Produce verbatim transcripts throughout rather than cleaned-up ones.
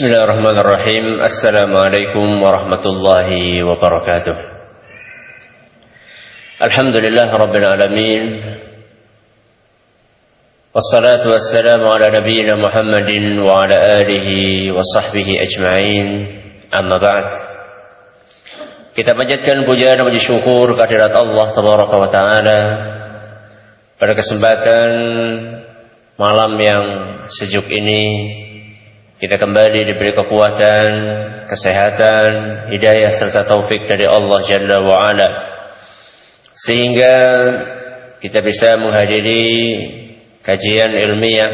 Bismillahirrahmanirrahim. Assalamualaikum warahmatullahi wabarakatuh. Alhamdulillah Rabbil Alamin. Wassalatu wassalamu ala nabiyyina Muhammadin wa ala alihi wa sahbihi ajma'in. Amma ba'd. Kita panjatkan puja dan puji syukur kehadirat Allah Tabaraka wa Ta'ala pada kesempatan malam yang sejuk ini. Kita kembali diberi kekuatan, kesehatan, hidayah serta taufik dari Allah Jalla wa'ala, sehingga kita bisa menghadiri kajian ilmiah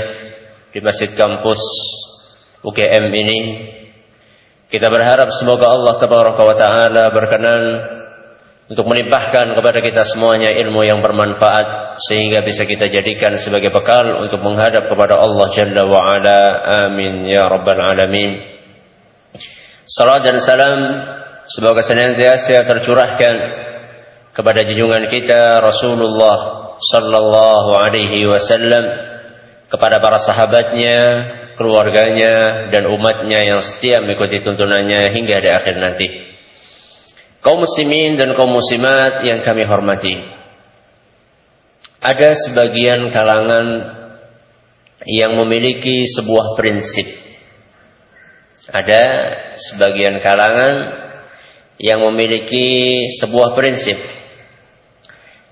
di Masjid Kampus U G M ini. Kita berharap semoga Allah Tabaraka wa Ta'ala berkenan untuk melimpahkan kepada kita semuanya ilmu yang bermanfaat, sehingga bisa kita jadikan sebagai bekal untuk menghadap kepada Allah Jalla wa'ala. Amin ya Rabbal Alamin. Salat dan salam semoga senantiasa tercurahkan kepada junjungan kita Rasulullah Sallallahu Alaihi Wasallam, kepada para sahabatnya, keluarganya, dan umatnya yang setia mengikuti tuntunannya hingga di akhir nanti. Kaum muslimin dan kaum muslimat yang kami hormati, ada sebagian kalangan yang memiliki sebuah prinsip. Ada sebagian kalangan yang memiliki sebuah prinsip.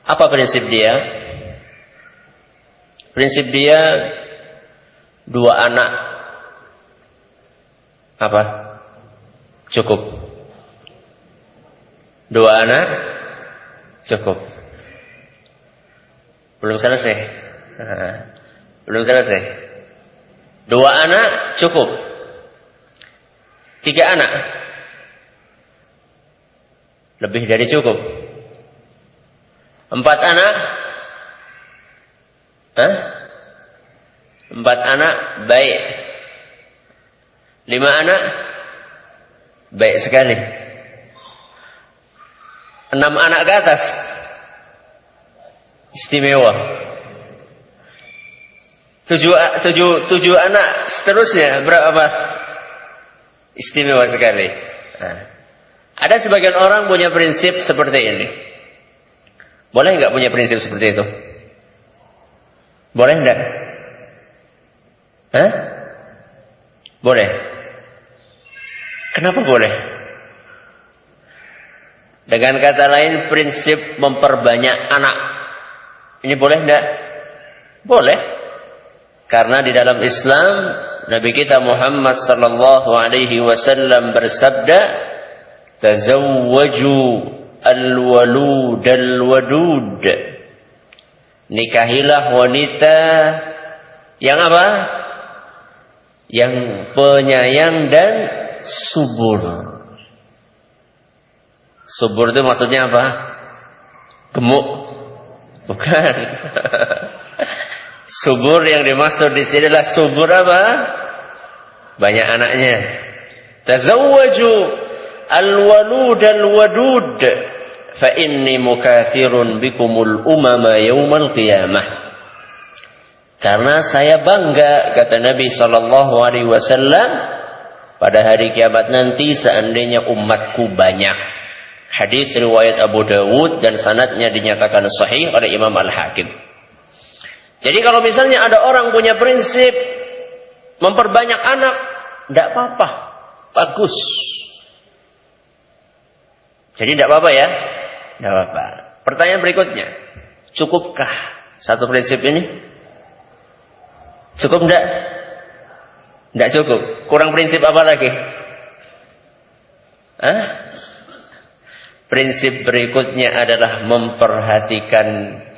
Apa prinsip dia? Prinsip dia dua anak. Apa? Cukup. Dua anak cukup. Belum selesai. Belum selesai. Dua anak cukup. Tiga anak lebih dari cukup. Empat anak. Hah? Empat anak baik. Lima anak baik sekali. Enam anak ke atas istimewa. Tujuh, tujuh, tujuh anak seterusnya berapa? Istimewa sekali. Nah, ada sebagian orang punya prinsip seperti ini. Boleh nggak punya prinsip seperti itu? Boleh nggak? Hah? Boleh. Kenapa boleh? Dengan kata lain, prinsip memperbanyak anak. Ini boleh enggak? Boleh. Karena di dalam Islam, Nabi kita Muhammad sallallahu alaihi wasallam bersabda, "Tazawwaju al-walud al-wadud." Nikahilah wanita yang apa? Yang penyayang dan subur. Subur itu maksudnya apa? Gemuk? Bukan. Subur yang dimaksud di sini adalah subur apa? Banyak anaknya. Tazawwaju al-walud al-wadud fa inni mukathirun bikumul umama yaumal qiyamah. Karena saya bangga, kata Nabi sallallahu alaihi wasallam, pada hari kiamat nanti seandainya umatku banyak. Hadis riwayat Abu Dawud dan sanadnya dinyatakan sahih oleh Imam Al-Hakim. Jadi kalau misalnya ada orang punya prinsip memperbanyak anak, tidak apa-apa, bagus. Jadi tidak apa-apa ya, tidak apa-apa. Pertanyaan berikutnya, cukupkah satu prinsip ini? Cukup tidak? Tidak cukup. Kurang prinsip apa lagi? Hah? Prinsip berikutnya adalah memperhatikan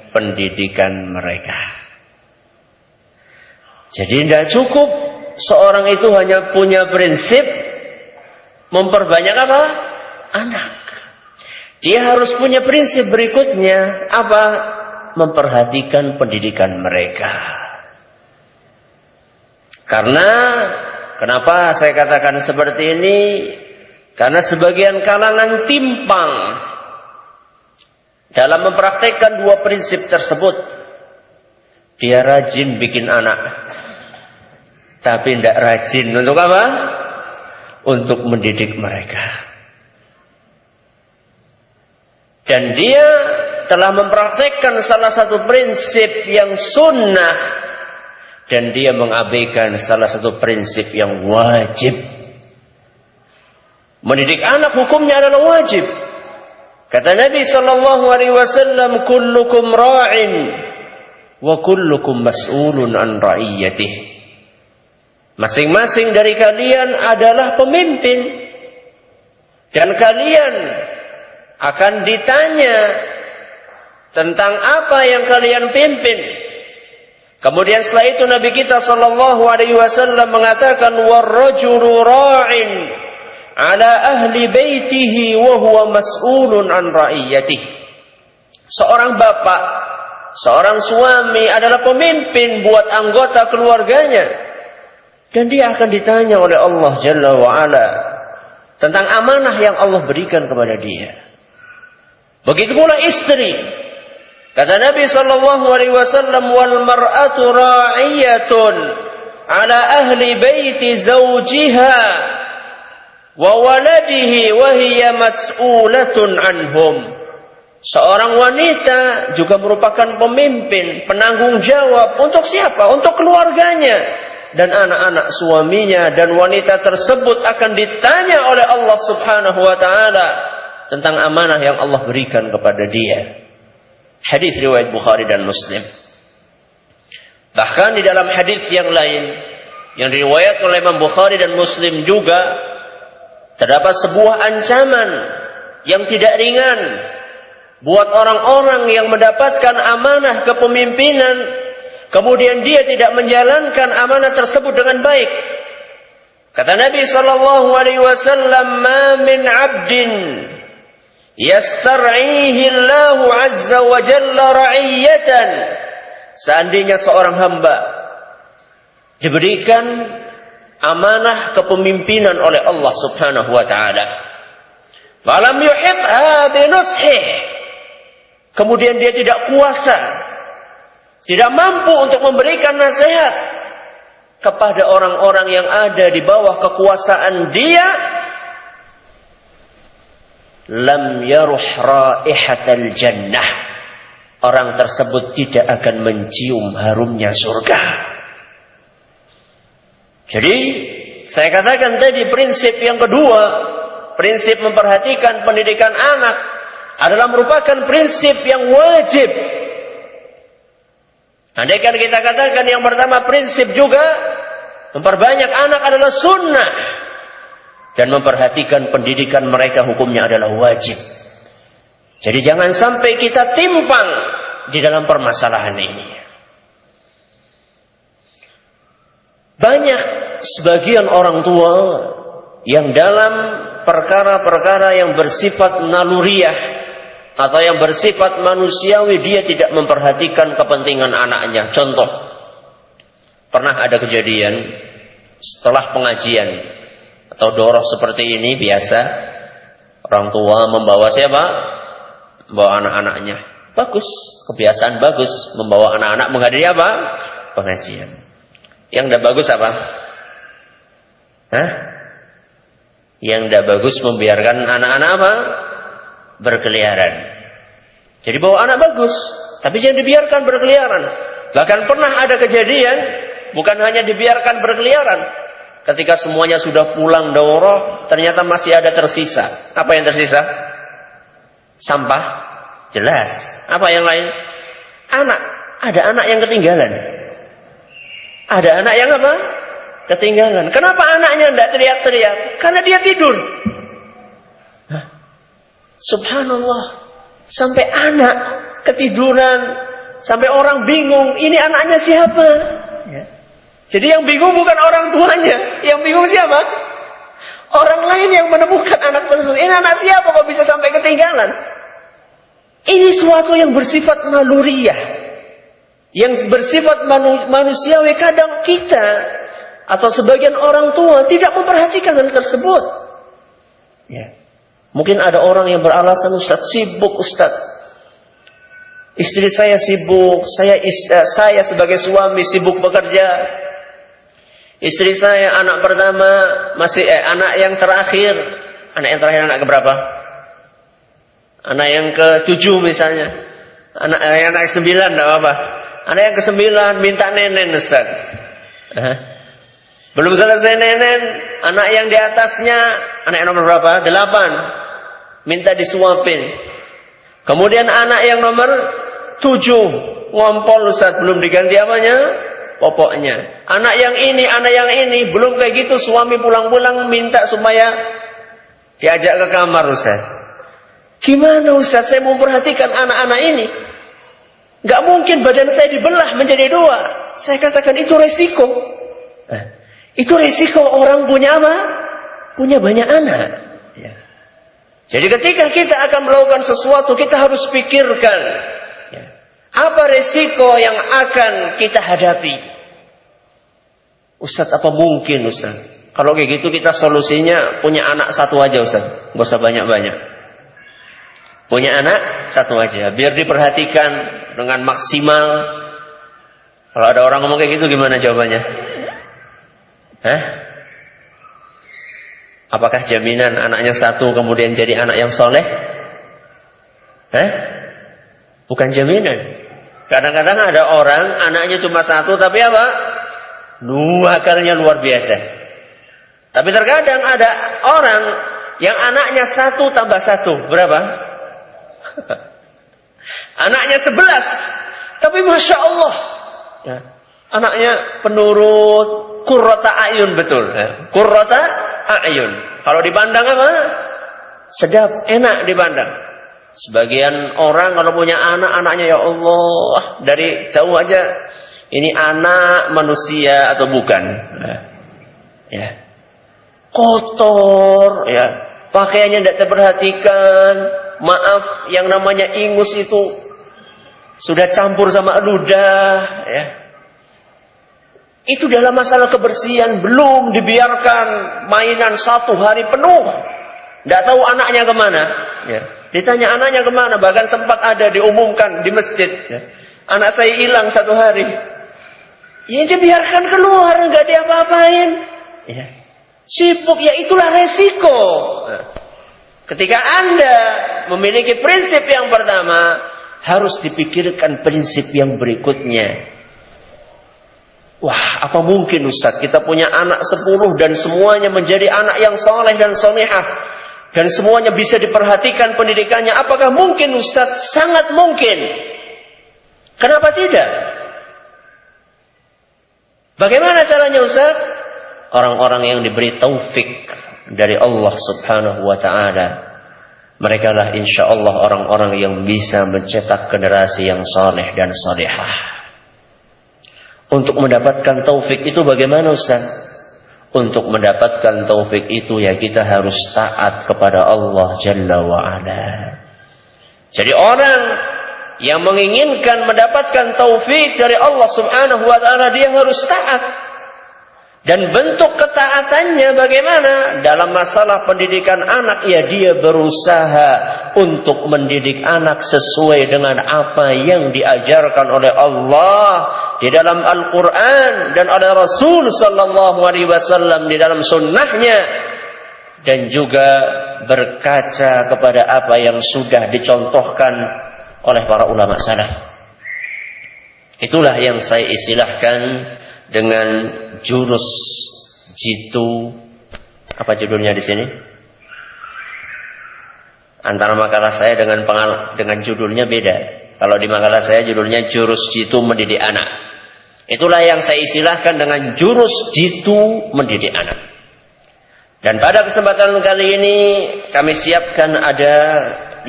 pendidikan mereka. Jadi tidak cukup seorang itu hanya punya prinsip memperbanyak apa? Anak. Dia harus punya prinsip berikutnya apa? Memperhatikan pendidikan mereka. Karena kenapa saya katakan seperti ini? Karena sebagian kalangan timpang dalam mempraktekkan dua prinsip tersebut. Dia rajin bikin anak, tapi tidak rajin untuk apa? untuk mendidik mereka. Dan dia telah mempraktekkan salah satu prinsip yang sunnah, dan dia mengabaikan salah satu prinsip yang wajib. Mendidik anak hukumnya adalah wajib. Kata Nabi sallallahu alaihi wasallam, kullukum ra'in wa kullukum mas'ulun an ra'iyatihi. Masing-masing dari kalian adalah pemimpin, dan kalian akan ditanya tentang apa yang kalian pimpin. Kemudian setelah itu Nabi kita sallallahu alaihi wasallam mengatakan, warrajulu ra'in ala ahli baitihi wa huwa mas'ulun an ra'iyatihi. Seorang bapak, seorang suami adalah pemimpin buat anggota keluarganya, dan dia akan ditanya oleh Allah Jalla wa Ala tentang amanah yang Allah berikan kepada dia. Begitu pula istri. Kata Nabi sallallahu alaihi wasallam, wal mar'atu ra'iyatun ala ahli baiti zawjiha wa waladihi wa hiya mas'ulatun anhum. Seorang wanita juga merupakan pemimpin, penanggung jawab untuk siapa? Untuk keluarganya dan anak-anak suaminya, dan wanita tersebut akan ditanya oleh Allah Subhanahu wa taala tentang amanah yang Allah berikan kepada dia. Hadis riwayat Bukhari dan Muslim. Bahkan di dalam hadis yang lain yang diriwayatkan oleh Imam Bukhari dan Muslim juga terdapat sebuah ancaman yang tidak ringan buat orang-orang yang mendapatkan amanah kepemimpinan, kemudian dia tidak menjalankan amanah tersebut dengan baik. Kata Nabi sallallahu alaihi wasallam, "Ma min 'abdin yastar'ihi Allahu 'azza wa jalla ra'iyatan." Seandainya seorang hamba diberikan amanah kepemimpinan oleh Allah Subhanahu wa taala, "Falam yuhitha bi nushihi." Kemudian dia tidak kuasa, tidak mampu untuk memberikan nasihat kepada orang-orang yang ada di bawah kekuasaan dia. Lam yaruh raihatal jannah. Orang tersebut tidak akan mencium harumnya surga. Jadi, saya katakan tadi prinsip yang kedua, prinsip memperhatikan pendidikan anak adalah merupakan prinsip yang wajib. Andaikan kita katakan yang pertama prinsip juga, memperbanyak anak adalah sunnah, dan memperhatikan pendidikan mereka hukumnya adalah wajib. Jadi jangan sampai kita timpang di dalam permasalahan ini. Banyak sebagian orang tua yang dalam perkara-perkara yang bersifat naluriah atau yang bersifat manusiawi, dia tidak memperhatikan kepentingan anaknya. Contoh, pernah ada kejadian setelah pengajian atau doroh seperti ini biasa, orang tua membawa siapa? Membawa anak-anaknya. Bagus, kebiasaan bagus, membawa anak-anak menghadiri apa? Pengajian. Yang tidak bagus apa? Hah? Yang tidak bagus membiarkan anak-anak apa? Berkeliaran. Jadi bawa anak bagus, tapi jangan dibiarkan berkeliaran. Bahkan pernah ada kejadian, bukan hanya dibiarkan berkeliaran, ketika semuanya sudah pulang daurah, ternyata masih ada tersisa. Apa yang tersisa? Sampah, jelas. Apa yang lain? Anak. Ada anak yang ketinggalan. Ada anak yang apa? Ketinggalan. Kenapa anaknya tidak teriak-teriak? Karena dia tidur. Subhanallah, sampai anak ketiduran, sampai orang bingung, ini anaknya siapa? Ya. Jadi yang bingung bukan orang tuanya, yang bingung siapa? Orang lain yang menemukan anak tersebut. Ini anak siapa kok bisa sampai ketinggalan? Ini suatu yang bersifat naluriah, yang bersifat manu- manusiawi. Kadang kita atau sebagian orang tua tidak memperhatikan hal tersebut. Ya. Mungkin ada orang yang beralasan, Ustaz sibuk, Ustaz. Istri saya sibuk, saya, saya sebagai suami sibuk bekerja. Istri saya anak pertama masih eh, anak yang terakhir. Anak yang terakhir anak keberapa? Anak yang ketujuh misalnya. Anak eh, anak sembilan enggak apa-apa. Anak yang kesembilan minta nenen, Ustaz. Uh-huh. Belum selesai nenen, anak yang di atasnya, anak yang nomor berapa? Delapan. Minta disuapin. Kemudian anak yang nomor tujuh ngompol, Ustaz, belum diganti apanya? Popoknya. Anak yang ini, anak yang ini, belum kayak gitu suami pulang-pulang minta supaya diajak ke kamar, Ustaz. Gimana, Ustaz? Saya mau perhatikan anak-anak ini. Enggak mungkin badan saya dibelah menjadi dua. Saya katakan itu resiko. Nah, itu resiko orang punya apa? Punya banyak anak. Ya. Jadi ketika kita akan melakukan sesuatu, kita harus pikirkan apa resiko yang akan kita hadapi. Ustaz, apa mungkin, Ustaz? Kalau kayak gitu kita solusinya punya anak satu aja, Ustaz. Gak usah banyak-banyak. Punya anak satu aja. Biar diperhatikan dengan maksimal. Kalau ada orang ngomong kayak gitu gimana jawabannya? Hah? Apakah jaminan anaknya satu kemudian jadi anak yang soleh? Hah? Bukan jaminan. Kadang-kadang ada orang anaknya cuma satu tapi apa? Nuakalnya luar biasa. Tapi terkadang ada orang yang anaknya satu tambah satu berapa? Anaknya sebelas. Tapi masya Allah, ya. Anaknya penurut, qurrata a'yun betul. Ya. Qurrata a'yun. Kalau dipandang apa? Sedap, enak dipandang. Sebagian orang kalau punya anak-anaknya, ya Allah, dari jauh aja ini anak manusia atau bukan, ya, kotor, ya, pakaiannya tidak terperhatikan, maaf, yang namanya ingus itu sudah campur sama ludah, ya, itu dalam masalah kebersihan belum dibiarkan mainan satu hari penuh, tidak tahu anaknya kemana, ya. Ditanya anaknya kemana, bahkan sempat ada diumumkan di masjid. Ya. Anak saya hilang satu hari. Ya dibiarkan keluar, nggak diapa-apain. Ya. Sibuk, ya itulah resiko. Nah. Ketika Anda memiliki prinsip yang pertama, harus dipikirkan prinsip yang berikutnya. Wah, apa mungkin, Ustaz, kita punya anak sepuluh dan semuanya menjadi anak yang soleh dan solehah. Dan semuanya bisa diperhatikan pendidikannya. Apakah mungkin, Ustaz? Sangat mungkin. Kenapa tidak? Bagaimana caranya, Ustaz? Orang-orang yang diberi taufik dari Allah subhanahu wa ta'ala. Mereka lah insya Allah orang-orang yang bisa mencetak generasi yang saleh dan salihah. Untuk mendapatkan taufik itu bagaimana, Ustaz? Untuk mendapatkan taufik itu ya kita harus taat kepada Allah Jalla wa'ala. Jadi orang yang menginginkan mendapatkan taufik dari Allah Subhanahu wa ta'ala, dia harus taat. Dan bentuk ketaatannya bagaimana? Dalam masalah pendidikan anak, ya dia berusaha untuk mendidik anak sesuai dengan apa yang diajarkan oleh Allah di dalam Al-Quran dan oleh Rasul Sallallahu Alaihi Wasallam di dalam sunnahnya, dan juga berkaca kepada apa yang sudah dicontohkan oleh para ulama salaf. Itulah yang saya istilahkan dengan jurus jitu. Apa judulnya di sini? Antara makalah saya dengan pengal- dengan judulnya beda. Kalau di makalah saya judulnya jurus jitu mendidik anak. Itulah yang saya istilahkan dengan jurus jitu mendidik anak. Dan pada kesempatan kali ini kami siapkan ada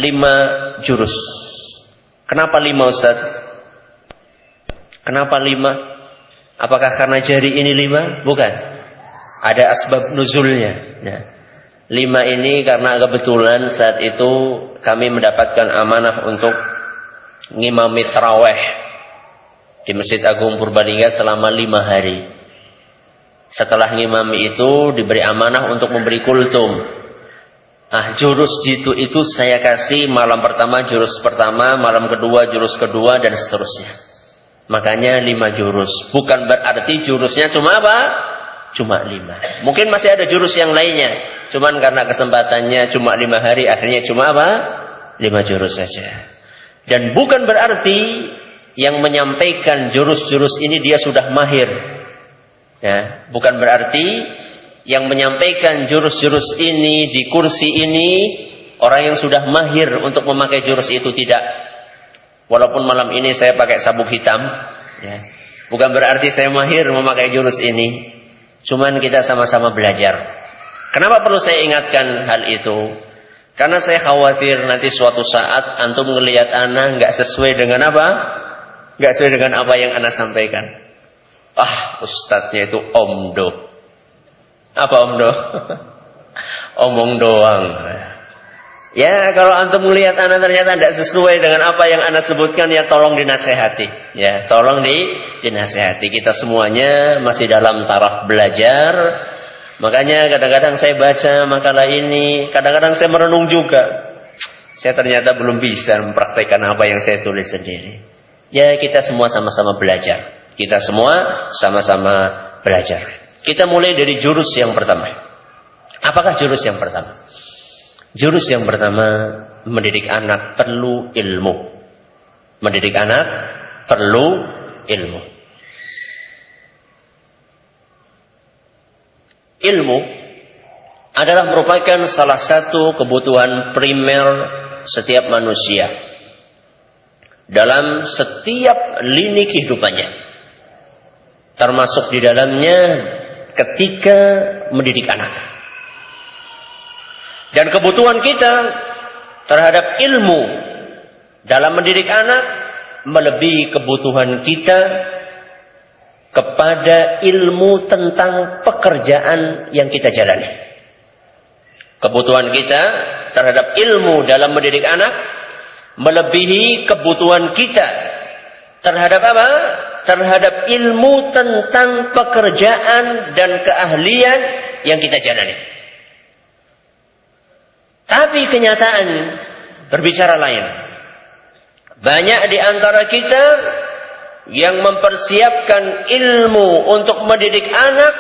lima jurus. Kenapa lima, Ustaz? Kenapa lima? Apakah karena jari ini lima? Bukan. Ada asbab nuzulnya. Nah, lima ini karena kebetulan saat itu kami mendapatkan amanah untuk ngimami tarawih di Masjid Agung Purbalingga selama lima hari. Setelah ngimami itu diberi amanah untuk memberi kultum. Ah, jurus jitu itu saya kasih malam pertama jurus pertama, malam kedua jurus kedua, dan seterusnya. Makanya lima jurus. Bukan berarti jurusnya cuma apa? cuma lima. Mungkin masih ada jurus yang lainnya, cuman karena kesempatannya cuma lima hari, akhirnya cuma apa? Lima jurus saja. Dan bukan berarti yang menyampaikan jurus-jurus ini dia sudah mahir. Ya, bukan berarti yang menyampaikan jurus-jurus ini di kursi ini orang yang sudah mahir untuk memakai jurus itu, tidak. Walaupun malam ini saya pakai sabuk hitam, ya, bukan berarti saya mahir memakai jurus ini. Cuman kita sama-sama belajar. Kenapa perlu saya ingatkan hal itu? Karena saya khawatir nanti suatu saat antum melihat anak nggak sesuai dengan apa? Nggak sesuai dengan apa yang anak sampaikan. Ah, ustadznya itu omdo. Apa omdo? Omong doang. Ya, kalau antum melihat anak ternyata tidak sesuai dengan apa yang anak sebutkan, ya tolong dinasehati. Ya, tolong di, dinasehati. Kita semuanya masih dalam taraf belajar. Makanya kadang-kadang saya baca makalah ini, kadang-kadang saya merenung juga. Saya ternyata belum bisa mempraktikkan apa yang saya tulis sendiri. Ya, kita semua sama-sama belajar. Kita semua sama-sama belajar. Kita mulai dari jurus yang pertama. Apakah jurus yang pertama? Jurus yang pertama, mendidik anak perlu ilmu. Mendidik anak perlu ilmu. Ilmu adalah merupakan salah satu kebutuhan primer setiap manusia dalam setiap lini kehidupannya. Termasuk di dalamnya ketika mendidik anak. Dan kebutuhan kita terhadap ilmu dalam mendidik anak melebihi kebutuhan kita kepada ilmu tentang pekerjaan yang kita jalani. Kebutuhan kita terhadap ilmu dalam mendidik anak melebihi kebutuhan kita terhadap apa? Terhadap ilmu tentang pekerjaan dan keahlian yang kita jalani. Tapi kenyataan berbicara lain. Banyak di antara kita yang mempersiapkan ilmu untuk mendidik anak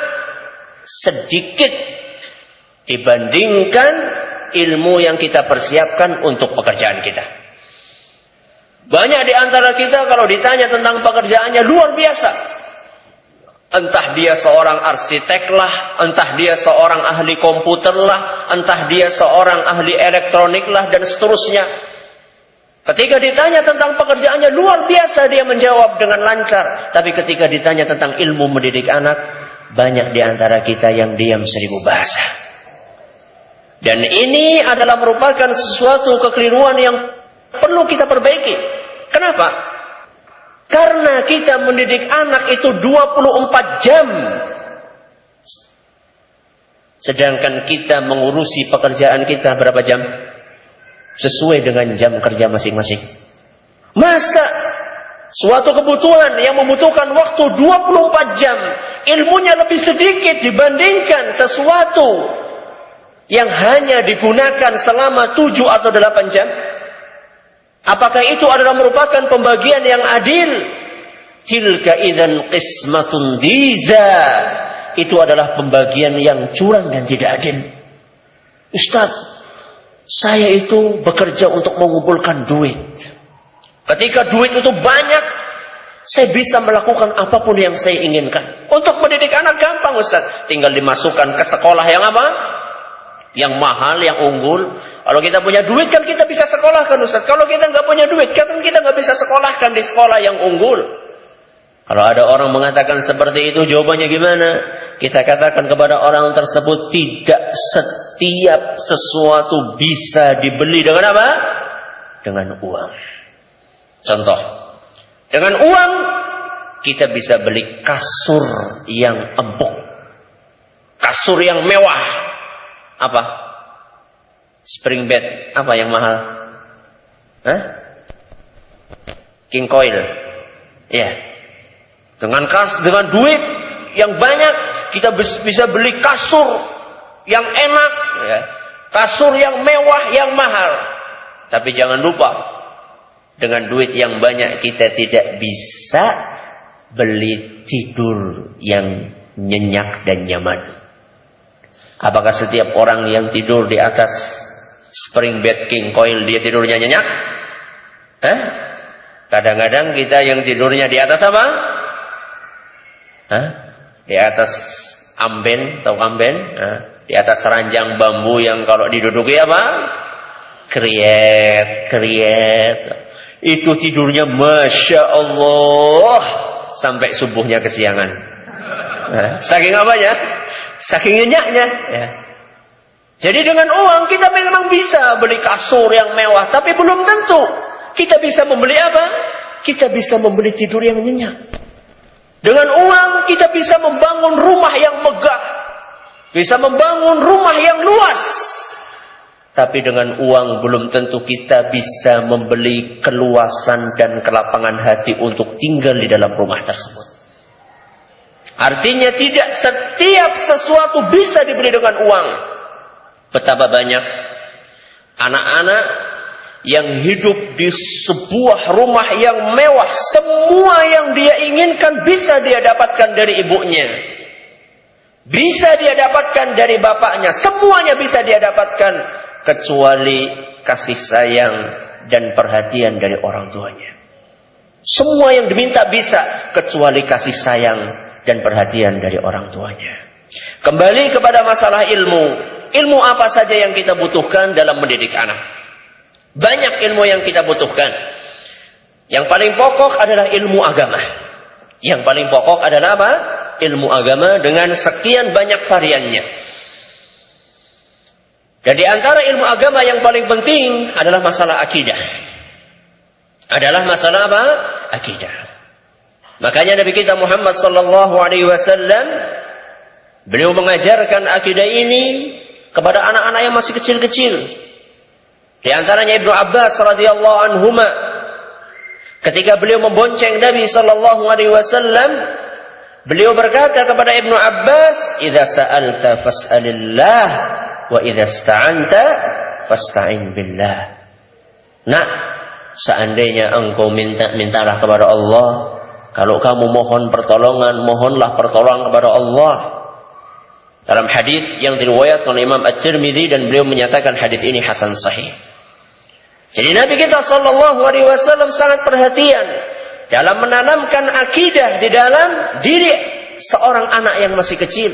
sedikit dibandingkan ilmu yang kita persiapkan untuk pekerjaan kita. Banyak di antara kita kalau ditanya tentang pekerjaannya luar biasa. Entah dia seorang arsitek lah, entah dia seorang ahli komputer lah, entah dia seorang ahli elektronik lah, dan seterusnya. Ketika ditanya tentang pekerjaannya, luar biasa dia menjawab dengan lancar. Tapi ketika ditanya tentang ilmu mendidik anak, banyak di antara kita yang diam seribu bahasa. Dan ini adalah merupakan sesuatu kekeliruan yang perlu kita perbaiki. Kenapa? Karena kita mendidik anak itu dua puluh empat jam. Sedangkan kita mengurusi pekerjaan kita berapa jam? Sesuai dengan jam kerja masing-masing. Masa suatu kebutuhan yang membutuhkan waktu dua puluh empat jam, ilmunya lebih sedikit dibandingkan sesuatu yang hanya digunakan selama tujuh atau delapan jam? Apakah itu adalah merupakan pembagian yang adil? Tilka idzan qismatun diza. Itu adalah pembagian yang curang dan tidak adil. Ustaz, saya itu bekerja untuk mengumpulkan duit. Ketika duit itu banyak, saya bisa melakukan apapun yang saya inginkan. Untuk mendidik anak gampang, Ustaz. Tinggal dimasukkan ke sekolah yang apa? Yang mahal, yang unggul. Kalau kita punya duit kan kita bisa sekolahkan, Ustaz. Kalau kita nggak punya duit kan kita nggak bisa sekolahkan di sekolah yang unggul. Kalau ada orang mengatakan seperti itu, jawabannya gimana? Kita katakan kepada orang tersebut, tidak setiap sesuatu bisa dibeli dengan apa? Dengan uang. Contoh, dengan uang kita bisa beli kasur yang empuk, kasur yang mewah. Apa? Spring bed. Apa yang mahal? Hah? King coil. Ya. Dengan kas, dengan duit yang banyak, kita bisa beli kasur yang enak, ya. Kasur yang mewah, yang mahal. Tapi jangan lupa, dengan duit yang banyak kita tidak bisa beli tidur yang nyenyak dan nyaman. Apakah setiap orang yang tidur di atas spring bed king coil dia tidurnya nyenyak? Hah? Kadang-kadang kita yang tidurnya di atas apa? Hah? Di atas amben atau amben, nah, di atas ranjang bambu yang kalau diduduki apa? Kriet, kriet. Itu tidurnya masya Allah sampai subuhnya kesiangan. Nah, saking apanya? Saking nyenyaknya. Ya. Jadi dengan uang kita memang bisa beli kasur yang mewah, tapi belum tentu kita bisa membeli apa? Kita bisa membeli tidur yang nyenyak. Dengan uang kita bisa membangun rumah yang megah. Bisa membangun rumah yang luas. Tapi dengan uang belum tentu kita bisa membeli keluasan dan kelapangan hati untuk tinggal di dalam rumah tersebut. Artinya tidak setiap sesuatu bisa dibeli dengan uang. Betapa banyak anak-anak yang hidup di sebuah rumah yang mewah, semua yang dia inginkan bisa dia dapatkan dari ibunya, bisa dia dapatkan dari bapaknya, semuanya bisa dia dapatkan kecuali kasih sayang dan perhatian dari orang tuanya. Semua yang diminta bisa kecuali kasih sayang dan perhatian dari orang tuanya. Kembali kepada masalah ilmu, ilmu apa saja yang kita butuhkan dalam mendidik anak. Banyak ilmu yang kita butuhkan. Yang paling pokok adalah ilmu agama. Yang paling pokok adalah apa? Ilmu agama dengan sekian banyak variannya. Dan di antara ilmu agama yang paling penting adalah masalah akidah. Adalah masalah apa? Akidah. Makanya Nabi kita Muhammad sallallahu alaihi wasallam beliau mengajarkan akidah ini kepada anak-anak yang masih kecil-kecil. Di antaranya Ibnu Abbas radhiyallahu anhuma ketika beliau membonceng Nabi sallallahu alaihi wasallam beliau berkata kepada Ibnu Abbas, "Idza sa'alta fas'alillah wa idza ista'anta fasta'in billah." Nak, seandainya engkau minta, mintalah kepada Allah. Kalau kamu mohon pertolongan, mohonlah pertolongan kepada Allah. Dalam hadis yang diriwayatkan oleh Imam At-Tirmidzi dan beliau menyatakan hadis ini hasan sahih. Jadi Nabi kita sallallahu alaihi wasallam sangat perhatian dalam menanamkan akidah di dalam diri seorang anak yang masih kecil.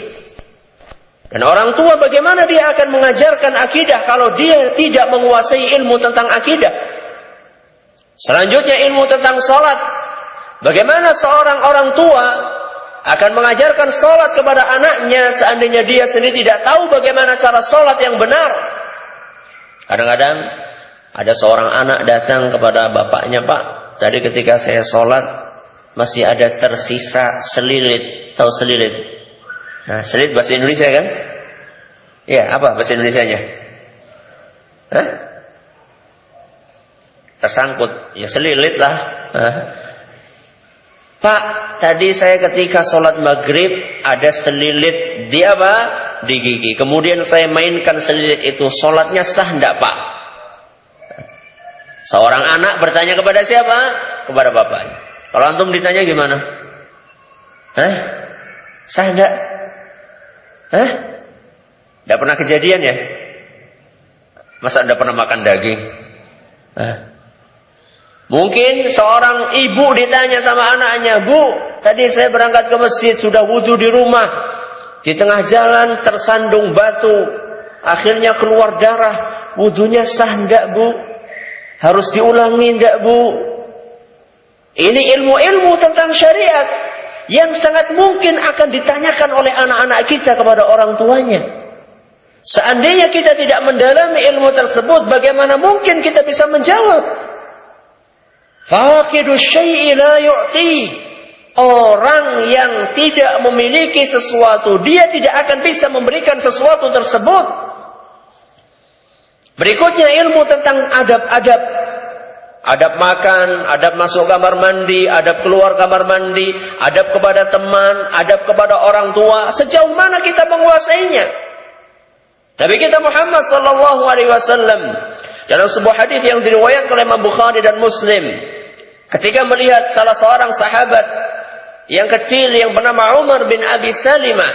Dan orang tua bagaimana dia akan mengajarkan akidah kalau dia tidak menguasai ilmu tentang akidah? Selanjutnya ilmu tentang salat. Bagaimana seorang orang tua akan mengajarkan sholat kepada anaknya seandainya dia sendiri tidak tahu bagaimana cara sholat yang benar? Kadang-kadang ada seorang anak datang kepada bapaknya, "Pak, tadi ketika saya sholat masih ada tersisa selilit." Tahu selilit? Nah, selilit bahasa Indonesia kan? Ya, apa bahasa Indonesianya? Hah? Tersangkut. Ya, selilit lah. Hah? "Pak, tadi saya ketika sholat maghrib ada selilit di apa? Di gigi. Kemudian saya mainkan selilit itu. Sholatnya sah enggak, Pak?" Seorang anak bertanya kepada siapa? Kepada bapaknya. Kalau antum ditanya gimana? Hah? Sah enggak? Hah? Enggak pernah kejadian ya? Masa enggak pernah makan daging? Hah? Mungkin seorang ibu ditanya sama anaknya, "Bu, tadi saya berangkat ke masjid, sudah wudu di rumah. Di tengah jalan tersandung batu, akhirnya keluar darah. Wudunya sah enggak, Bu? Harus diulangi enggak, Bu?" Ini ilmu-ilmu tentang syariat yang sangat mungkin akan ditanyakan oleh anak-anak kita kepada orang tuanya. Seandainya kita tidak mendalami ilmu tersebut, bagaimana mungkin kita bisa menjawab? Faqidu syai'i la yu'ti. Orang yang tidak memiliki sesuatu, dia tidak akan bisa memberikan sesuatu tersebut. Berikutnya ilmu tentang adab-adab. Adab makan, adab masuk kamar mandi, adab keluar kamar mandi, adab kepada teman, adab kepada orang tua. Sejauh mana kita menguasainya? Nabi kita Muhammad sallallahu alaihi wasallam dalam sebuah hadis yang diriwayatkan oleh Imam Bukhari dan Muslim, ketika melihat salah seorang sahabat yang kecil yang bernama Umar bin Abi Salimah,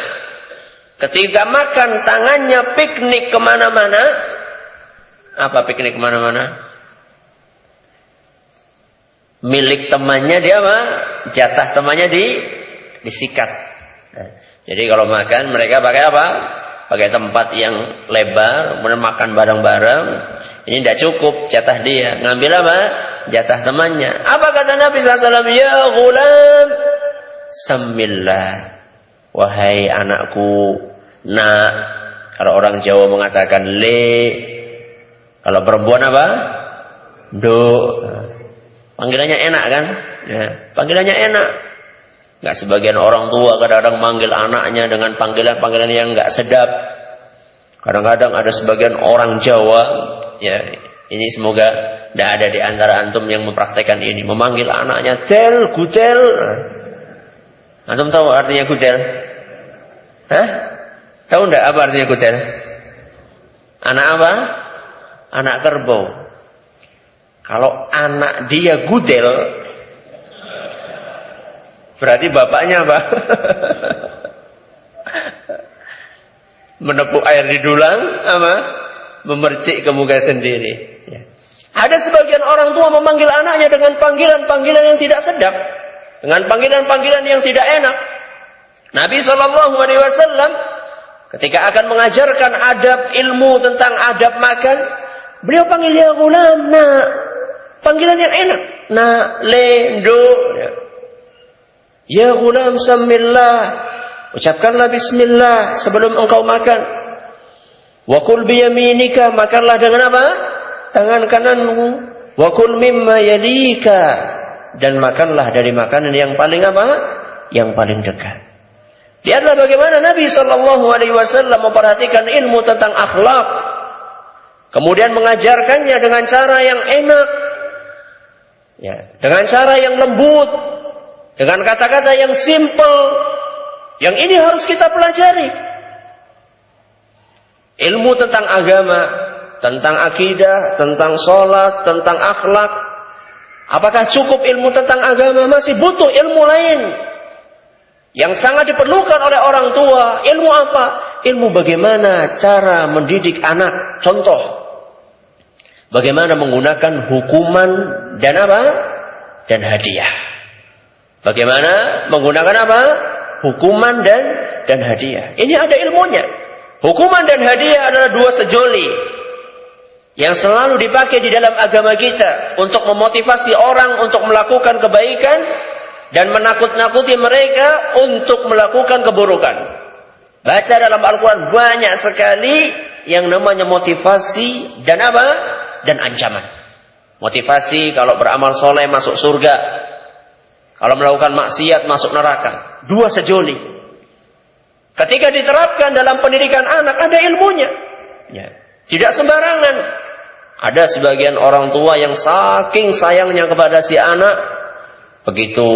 ketika makan tangannya piknik kemana-mana. Apa piknik kemana-mana? Milik temannya dia apa? Jatah temannya di disikat. Nah, jadi kalau makan mereka pakai apa? Pakai tempat yang lebar, kemudian makan bareng-bareng. Ini tidak cukup jatah dia, ngambil apa? Jatah temannya. Apa kata Nabi shallallahu alaihi wasallam? Ya ghulam, semillah. Wahai anakku, nak. Kalau orang Jawa mengatakan le. Kalau perempuan apa? Do. Panggilannya enak kan? Ya, panggilannya enak. Nggak sebagian orang tua kadang-kadang manggil anaknya dengan panggilan-panggilan yang nggak sedap. Kadang-kadang ada sebagian orang Jawa, ya ini semoga tidak ada di antara antum yang mempraktekkan ini, memanggil anaknya tel, gudel. Antum tahu artinya gudel? Hah? Tahu nggak apa artinya gudel? Anak apa? Anak kerbau. Kalau anak dia gudel, berarti bapaknya apa? Menepuk air di dulang, apa? Memercik ke muka sendiri. Ya. Ada sebagian orang tua memanggil anaknya dengan panggilan-panggilan yang tidak sedap, dengan panggilan-panggilan yang tidak enak. Nabi shallallahu alaihi wasallam ketika akan mengajarkan adab ilmu tentang adab makan, beliau panggil ya gulam, nak. Panggilan yang enak, nak, le, do. Ya. Ya gulam samillah, ucapkanlah bismillah sebelum engkau makan. Wa kul biyaminika, makanlah dengan apa? Tangan kananmu. Wa kul mimma yalika, dan makanlah dari makanan yang paling apa? Yang paling dekat. Lihatlah bagaimana Nabi shallallahu alaihi wasallam memperhatikan ilmu tentang akhlak, kemudian mengajarkannya dengan cara yang enak, ya, dengan cara yang lembut, dengan kata-kata yang simple. Yang ini harus kita pelajari. Ilmu tentang agama, tentang akidah, tentang sholat, tentang akhlak. Apakah cukup ilmu tentang agama? Masih butuh ilmu lain yang sangat diperlukan oleh orang tua. Ilmu apa? Ilmu bagaimana cara mendidik anak. Contoh, bagaimana menggunakan hukuman dan apa? Dan hadiah. Bagaimana menggunakan apa? Hukuman dan dan hadiah. Ini ada ilmunya. Hukuman dan hadiah adalah dua sejoli yang selalu dipakai di dalam agama kita untuk memotivasi orang untuk melakukan kebaikan dan menakut-nakuti mereka untuk melakukan keburukan. Baca dalam Al-Quran banyak sekali yang namanya motivasi dan apa? Dan ancaman. Motivasi kalau beramal soleh masuk surga. Kalau melakukan maksiat masuk neraka. Dua sejoli. Ketika diterapkan dalam pendidikan anak ada ilmunya. Ya. Tidak sembarangan. Ada sebagian orang tua yang saking sayangnya kepada si anak. Begitu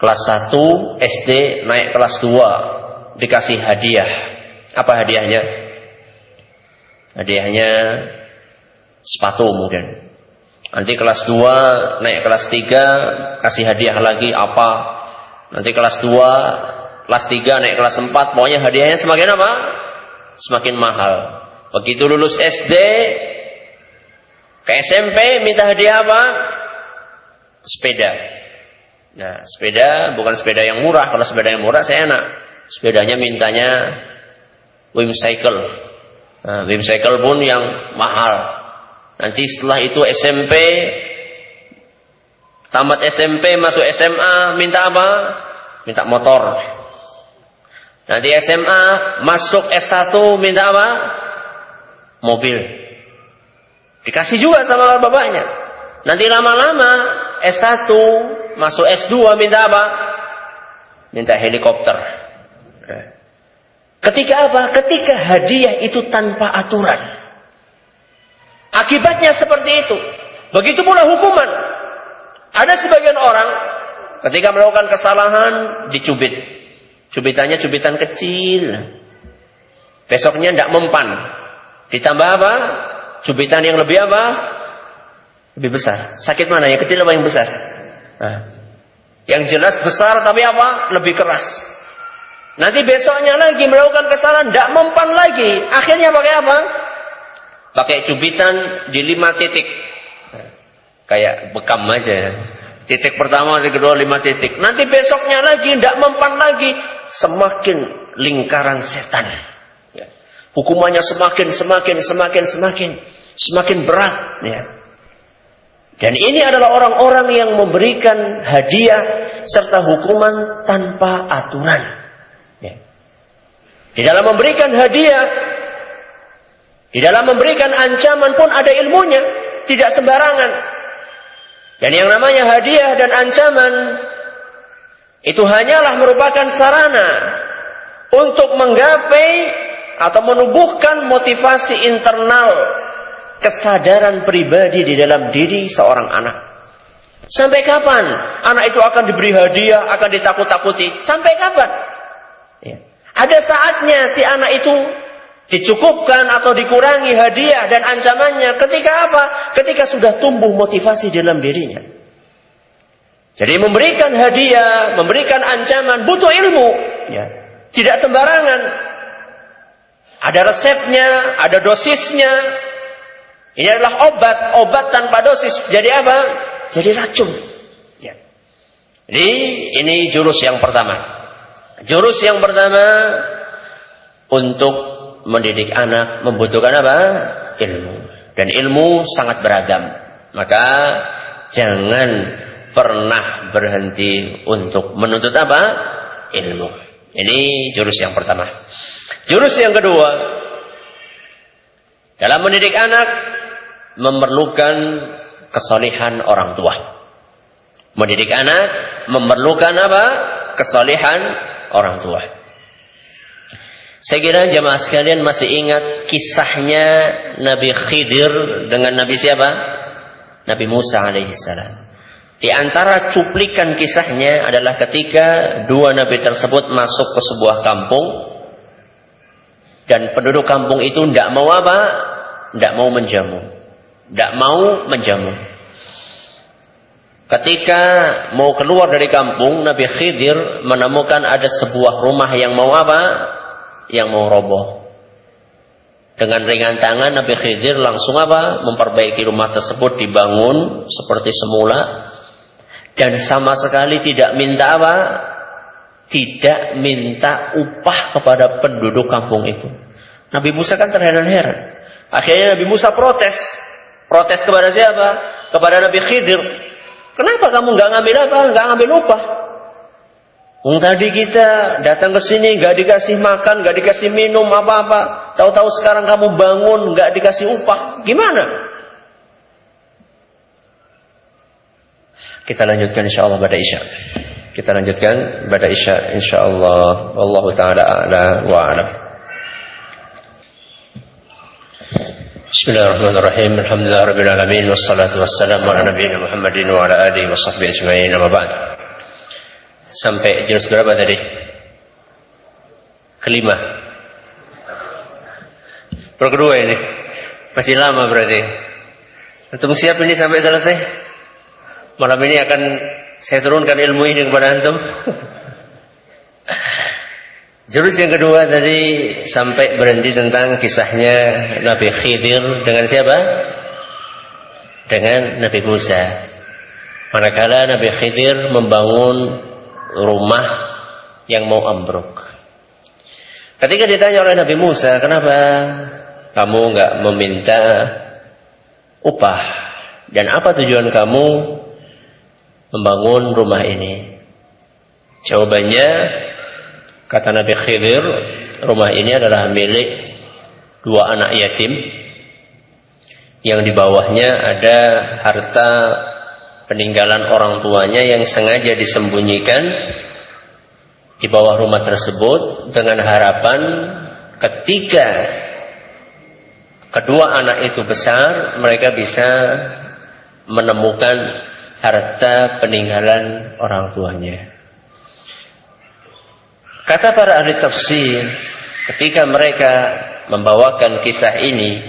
kelas satu S D naik kelas dua. Dikasih hadiah. Apa hadiahnya? Hadiahnya sepatu mungkin. Nanti kelas dua, naik kelas tiga, kasih hadiah lagi, apa. Nanti kelas dua, kelas tiga, naik kelas empat, pokoknya hadiahnya semakin apa? Semakin mahal. Begitu lulus S D, ke S M P, minta hadiah apa? Sepeda. Nah, sepeda, bukan sepeda yang murah. Kalau sepeda yang murah, saya enak. Sepedanya mintanya Wimcycle. Nah, Wimcycle pun yang mahal. Nanti setelah itu S M P, tamat S M P masuk S M A, minta apa? Minta motor. Nanti S M A masuk S satu, minta apa? Mobil. Dikasih juga sama bapaknya. Nanti lama-lama S satu masuk S dua, minta apa? Minta helikopter. Ketika apa? Ketika hadiah itu tanpa aturan. Akibatnya seperti itu. Begitu pula hukuman. Ada sebagian orang ketika melakukan kesalahan dicubit. Cubitannya cubitan kecil. Besoknya tidak mempan. Ditambah apa? Cubitan yang lebih apa? Lebih besar. Sakit mana? Yang kecil apa yang besar? Nah. Yang jelas besar tapi apa? Lebih keras. Nanti besoknya lagi melakukan kesalahan, tidak mempan lagi. Akhirnya pakai apa? Pakai cubitan di lima titik. Kayak bekam aja. Titik pertama, titik kedua, lima titik. Nanti besoknya lagi, tidak mempan lagi. Semakin lingkaran setan. Hukumannya semakin, semakin, semakin, semakin. Semakin berat. Ya. Dan ini adalah orang-orang yang memberikan hadiah serta hukuman tanpa aturan. Ya. Di dalam memberikan hadiah, di dalam memberikan ancaman pun ada ilmunya, tidak sembarangan. Dan yang namanya hadiah dan ancaman itu hanyalah merupakan sarana untuk menggapai atau menumbuhkan motivasi internal, kesadaran pribadi di dalam diri seorang anak. Sampai kapan anak itu akan diberi hadiah, akan ditakut-takuti? Sampai kapan? Ya. Ada saatnya si anak itu dicukupkan atau dikurangi hadiah dan ancamannya. Ketika apa? Ketika sudah tumbuh motivasi dalam dirinya. Jadi memberikan hadiah, memberikan ancaman butuh ilmu. Ya. Tidak sembarangan. Ada resepnya, ada dosisnya. Ini adalah obat, obat tanpa dosis. Jadi apa? Jadi racun. Ya. Jadi ini jurus yang pertama. Jurus yang pertama untuk mendidik anak membutuhkan apa? Ilmu. Dan ilmu sangat beragam. Maka jangan pernah berhenti untuk menuntut apa? Ilmu. Ini jurus yang pertama. Jurus yang kedua, dalam mendidik anak memerlukan kesalehan orang tua. Mendidik anak memerlukan apa? Kesalehan orang tua. Saya kira jemaah sekalian masih ingat kisahnya Nabi Khidir dengan Nabi siapa? Nabi Musa alaihissalam. Di antara cuplikan kisahnya adalah ketika dua nabi tersebut masuk ke sebuah kampung dan penduduk kampung itu tidak mau apa? Tidak mau menjamu. Tidak mau menjamu. Ketika mau keluar dari kampung, Nabi Khidir menemukan ada sebuah rumah yang mau apa? Yang mau roboh. Dengan ringan tangan Nabi Khidir langsung apa? Memperbaiki rumah tersebut, dibangun seperti semula. Dan sama sekali tidak minta apa? Tidak minta upah kepada penduduk kampung itu. Nabi Musa kan terheran-heran. Akhirnya Nabi Musa protes. Protes kepada siapa? Kepada Nabi Khidir. Kenapa kamu nggak ngambil apa? Nggak ngambil upah? Yang tadi kita datang ke sini nggak dikasih makan, nggak dikasih minum apa-apa. Tahu-tahu sekarang kamu bangun nggak dikasih upah. Gimana? Kita lanjutkan insya Allah pada Isya. Kita lanjutkan pada Isya insya Allah. Wallahu ta'ala a'la wa a'lam. Bismillahirrahmanirrahim. Alhamdulillah rabbil alamin wassalatu wassalamu ala nabiyina Muhammadin wa ala alihi wa sahbihi ajma'in. Amma ba'd. Sampai jurus berapa tadi? Kelima. Perkedua ini. Masih lama berarti. Antum siap ini sampai selesai? Malam ini akan saya turunkan ilmu ini kepada antum. Jurus yang kedua tadi sampai berhenti tentang kisahnya Nabi Khidir dengan siapa? Dengan Nabi Musa. Manakala Nabi Khidir membangun rumah yang mau ambruk. Ketika ditanya oleh Nabi Musa, kenapa kamu enggak meminta upah? Dan apa tujuan kamu membangun rumah ini? Jawabannya, kata Nabi Khidir, rumah ini adalah milik dua anak yatim yang di bawahnya ada harta peninggalan orang tuanya yang sengaja disembunyikan di bawah rumah tersebut dengan harapan ketika kedua anak itu besar mereka bisa menemukan harta peninggalan orang tuanya. Kata para ahli tafsir, ketika mereka membawakan kisah ini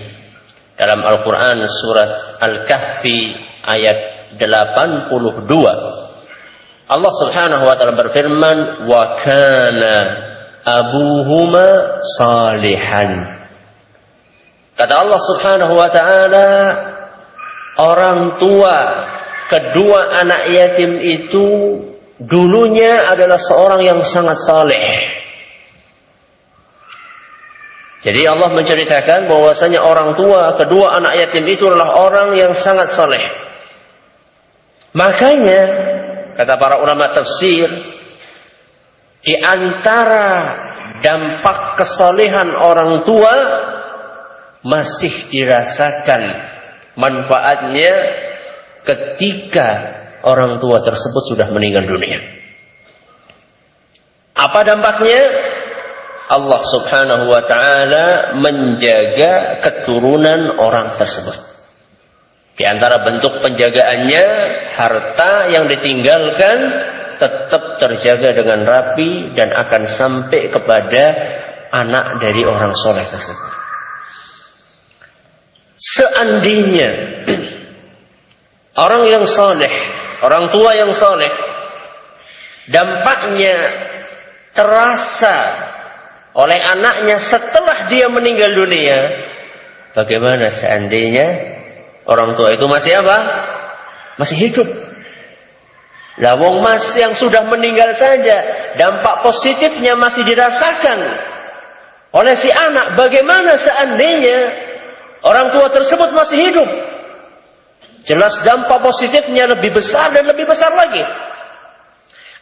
dalam Al-Quran surat Al-Kahfi ayat delapan puluh dua, Allah Subhanahu wa taala berfirman, "Wa kana abuhuma salihan." Kata Allah Subhanahu wa taala, orang tua kedua anak yatim itu dulunya adalah seorang yang sangat saleh. Jadi Allah menceritakan bahwasanya orang tua kedua anak yatim itu adalah orang yang sangat saleh. Makanya kata para ulama tafsir, di antara dampak kesalehan orang tua masih dirasakan manfaatnya ketika orang tua tersebut sudah meninggal dunia. Apa dampaknya? Allah Subhanahu wa taala menjaga keturunan orang tersebut. Di antara bentuk penjagaannya, harta yang ditinggalkan tetap terjaga dengan rapi dan akan sampai kepada anak dari orang soleh tersebut. Seandainya orang yang soleh, orang tua yang soleh, dampaknya terasa oleh anaknya setelah dia meninggal dunia, bagaimana seandainya orang tua itu masih apa? Masih hidup. Lah wong mas yang sudah meninggal saja dampak positifnya masih dirasakan oleh si anak. Bagaimana seandainya orang tua tersebut masih hidup? Jelas dampak positifnya lebih besar dan lebih besar lagi.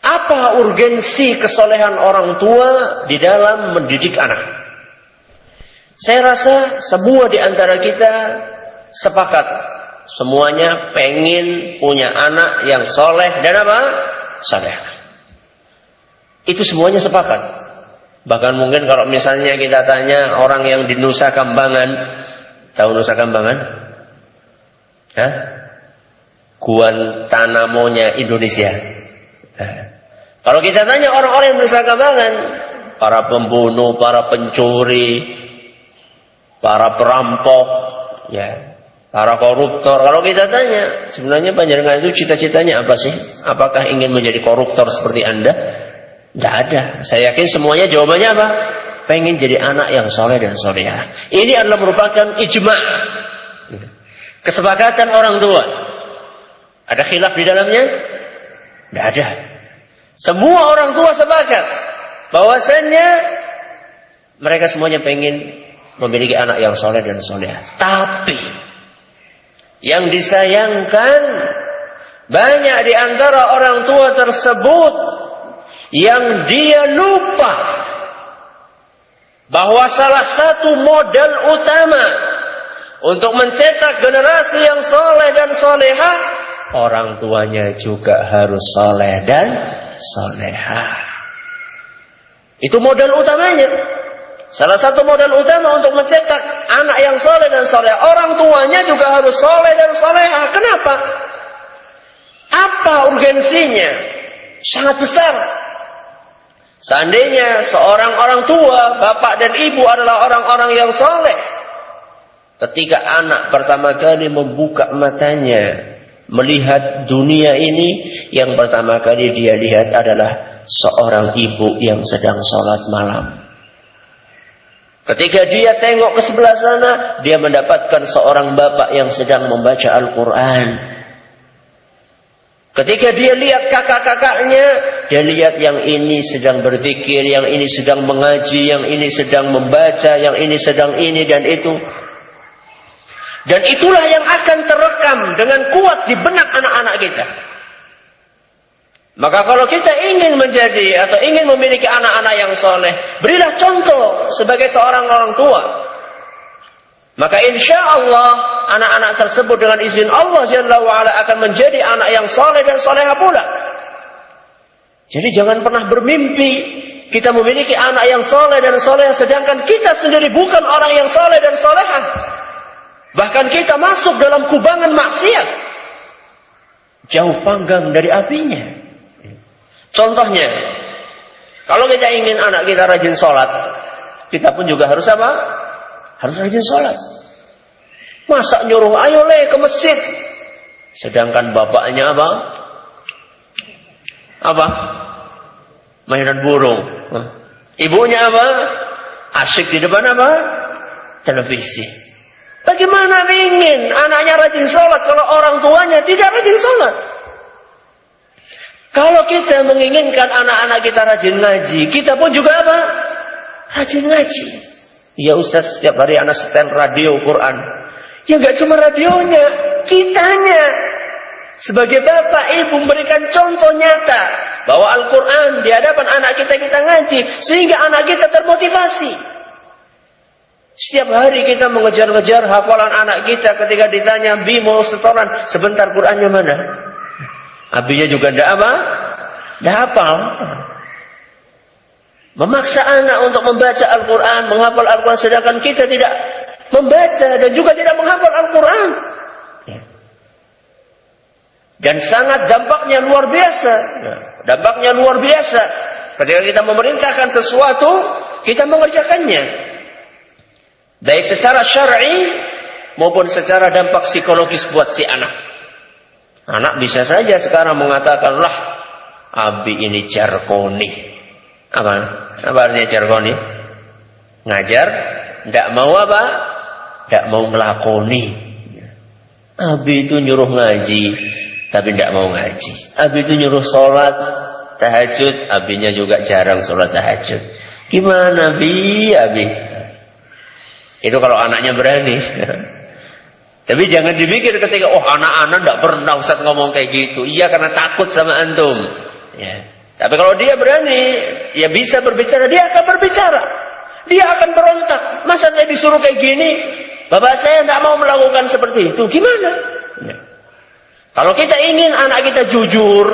Apa urgensi kesolehan orang tua di dalam mendidik anak? Saya rasa semua di antara kita sepakat, semuanya pengen punya anak yang soleh dan apa? Soleh. Itu semuanya sepakat. Bahkan mungkin kalau misalnya kita tanya orang yang di Nusa Kambangan, tahu Nusa Kambangan? Hah? Guantanamonya Indonesia. Hah? Kalau kita tanya orang-orang yang di Nusa Kambangan, para pembunuh, para pencuri, para perampok, ya, para koruptor. Kalau kita tanya, sebenarnya panjenengan itu cita-citanya apa sih? Apakah ingin menjadi koruptor seperti Anda? Tidak ada. Saya yakin semuanya jawabannya apa? Pengen jadi anak yang soleh dan solehah. Ini adalah merupakan ijma', kesepakatan orang tua. Ada khilaf di dalamnya? Tidak ada. Semua orang tua sepakat bahwasannya mereka semuanya pengen memiliki anak yang soleh dan solehah. Tapi yang disayangkan, banyak di antara orang tua tersebut yang dia lupa bahwa salah satu modal utama untuk mencetak generasi yang soleh dan solehah, orang tuanya juga harus soleh dan solehah. Itu modal utamanya. Salah satu modal utama untuk mencetak anak yang soleh dan soleh, orang tuanya juga harus soleh dan solehah. Kenapa? Apa urgensinya? Sangat besar. Seandainya seorang orang tua, bapak dan ibu adalah orang-orang yang soleh, ketika anak pertama kali membuka matanya, melihat dunia ini, yang pertama kali dia lihat adalah seorang ibu yang sedang sholat malam. Ketika dia tengok ke sebelah sana, dia mendapatkan seorang bapak yang sedang membaca Al-Quran. Ketika dia lihat kakak-kakaknya, dia lihat yang ini sedang berzikir, yang ini sedang mengaji, yang ini sedang membaca, yang ini sedang ini dan itu. Dan itulah yang akan terekam dengan kuat di benak anak-anak kita. Maka kalau kita ingin menjadi atau ingin memiliki anak-anak yang soleh, berilah contoh sebagai seorang orang tua. Maka insya Allah anak-anak tersebut dengan izin Allah Jalla wa'ala akan menjadi anak yang soleh dan soleha pula. Jadi jangan pernah bermimpi kita memiliki anak yang soleh dan soleha sedangkan kita sendiri bukan orang yang soleh dan soleha. Bahkan kita masuk dalam kubangan maksiat, jauh panggang dari apinya. Contohnya, kalau kita ingin anak kita rajin sholat, kita pun juga harus apa? Harus rajin sholat. Masa nyuruh ayo le ke masjid, sedangkan bapaknya apa? apa? Mainan burung. Ibunya apa? Asyik di depan apa? Televisi. Bagaimana ingin anaknya rajin sholat kalau orang tuanya tidak rajin sholat? Kalau kita menginginkan anak-anak kita rajin ngaji, kita pun juga apa? Rajin ngaji. Ya Ustaz, setiap hari anak setel radio Quran. Ya gak cuma radionya, kitanya. Sebagai bapak ibu memberikan contoh nyata bahwa Al-Quran di hadapan anak kita kita ngaji sehingga anak kita termotivasi. Setiap hari kita mengejar-ngejar hafalan anak kita ketika ditanya bi mau setoran sebentar Qurannya mana? Abinya juga ndak apa? Ndak hafal. Memaksa anak untuk membaca Al-Quran, menghafal Al-Quran sedangkan kita tidak membaca dan juga tidak menghafal Al-Quran. Dan sangat dampaknya luar biasa. Dampaknya luar biasa. Ketika kita memerintahkan sesuatu, kita mengerjakannya. Baik secara syar'i maupun secara dampak psikologis buat si anak. Anak bisa saja sekarang mengatakan, lah, abi ini jargoni. Apa? Apa artinya jargoni? Ngajar, tidak mau apa? Tidak mau ngelakoni. Abi itu nyuruh ngaji, tapi tidak mau ngaji. Abi itu nyuruh sholat tahajud, abinya juga jarang sholat tahajud. Gimana bi? Abi itu kalau anaknya berani. Tapi jangan dipikir ketika oh anak-anak tidak pernah Ustaz ngomong kayak gitu. Iya karena takut sama antum. Ya. Tapi kalau dia berani, ya bisa berbicara. Dia akan berbicara. Dia akan berontak. Masa saya disuruh kayak gini? Bapak saya tidak mau melakukan seperti itu. Gimana? Ya. Kalau kita ingin anak kita jujur,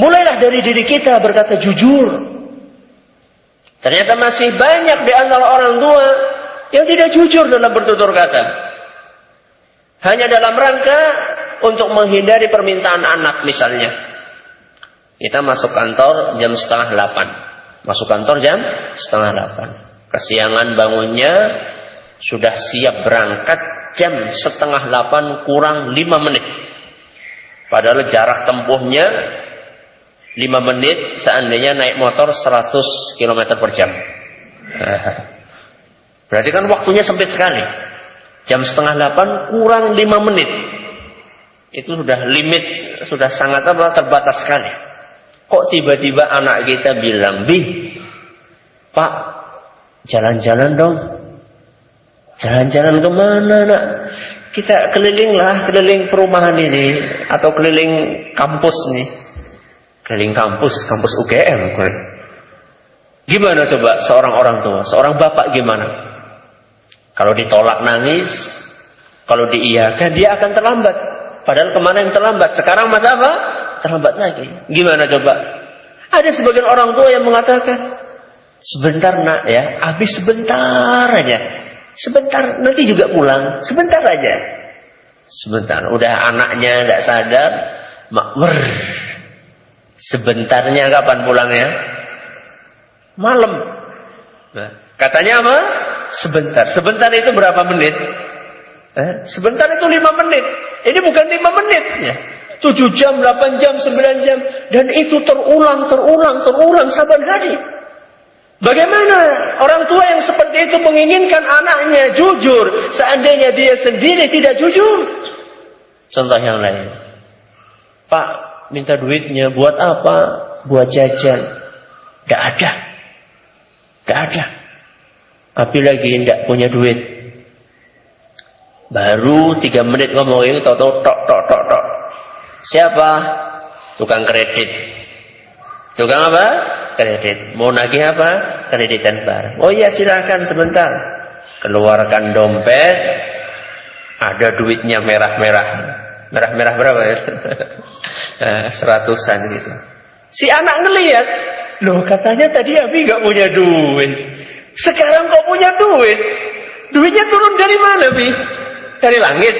mulailah dari diri kita berkata jujur. Ternyata masih banyak di antara orang tua yang tidak jujur dalam bertutur kata. Hanya dalam rangka untuk menghindari permintaan anak misalnya. Kita masuk kantor jam setengah delapan. Masuk kantor jam setengah delapan. Kesiangan bangunnya sudah siap berangkat jam setengah delapan kurang lima menit. Padahal jarak tempuhnya lima menit seandainya naik motor seratus kilometer per jam. Berarti kan waktunya sempit sekali. Jam setengah delapan kurang lima menit. Itu sudah limit, sudah sangat apa, terbatas sekali. Kok tiba-tiba anak kita bilang, Bi, Pak, jalan-jalan dong. Jalan-jalan kemana nak? Kita kelilinglah, keliling perumahan ini atau keliling kampus nih, keliling kampus, kampus U G M. Gimana coba seorang orang tua, seorang bapak gimana? Kalau ditolak nangis, kalau diiyakan dia akan terlambat. Padahal kemarin terlambat, sekarang masa apa? Terlambat lagi. Gimana coba? Ada sebagian orang tua yang mengatakan, sebentar nak ya, habis sebentar aja. Sebentar, nanti juga pulang. Sebentar aja. Sebentar, udah anaknya tidak sadar makmur. Sebentarnya kapan pulangnya? Malam. Nah, katanya apa? Sebentar. Sebentar itu berapa menit? Eh? Sebentar itu lima menit. Ini bukan lima menit ya. tujuh jam, delapan jam, sembilan jam. Dan itu terulang, terulang, terulang saban hari. Bagaimana orang tua yang seperti itu menginginkan anaknya jujur seandainya dia sendiri tidak jujur? Contoh yang lain. Pak, minta duitnya buat apa? Buat jajan. Tidak ada. Tidak ada. Abi lagi tidak punya duit. Baru tiga menit ngomong ini, tahu-tahu tok tok tok tok. Siapa? Tukang kredit. Tukang apa? Kredit. Mau nagih apa? Kreditan barang. Oh iya silakan sebentar. Keluarkan dompet. Ada duitnya merah-merah. Merah-merah berapa ya? Seratusan gitu. Si anak ngelihat, loh katanya tadi Abi gak punya duit. Sekarang kok punya duit? Duitnya turun dari mana Bi? Dari langit.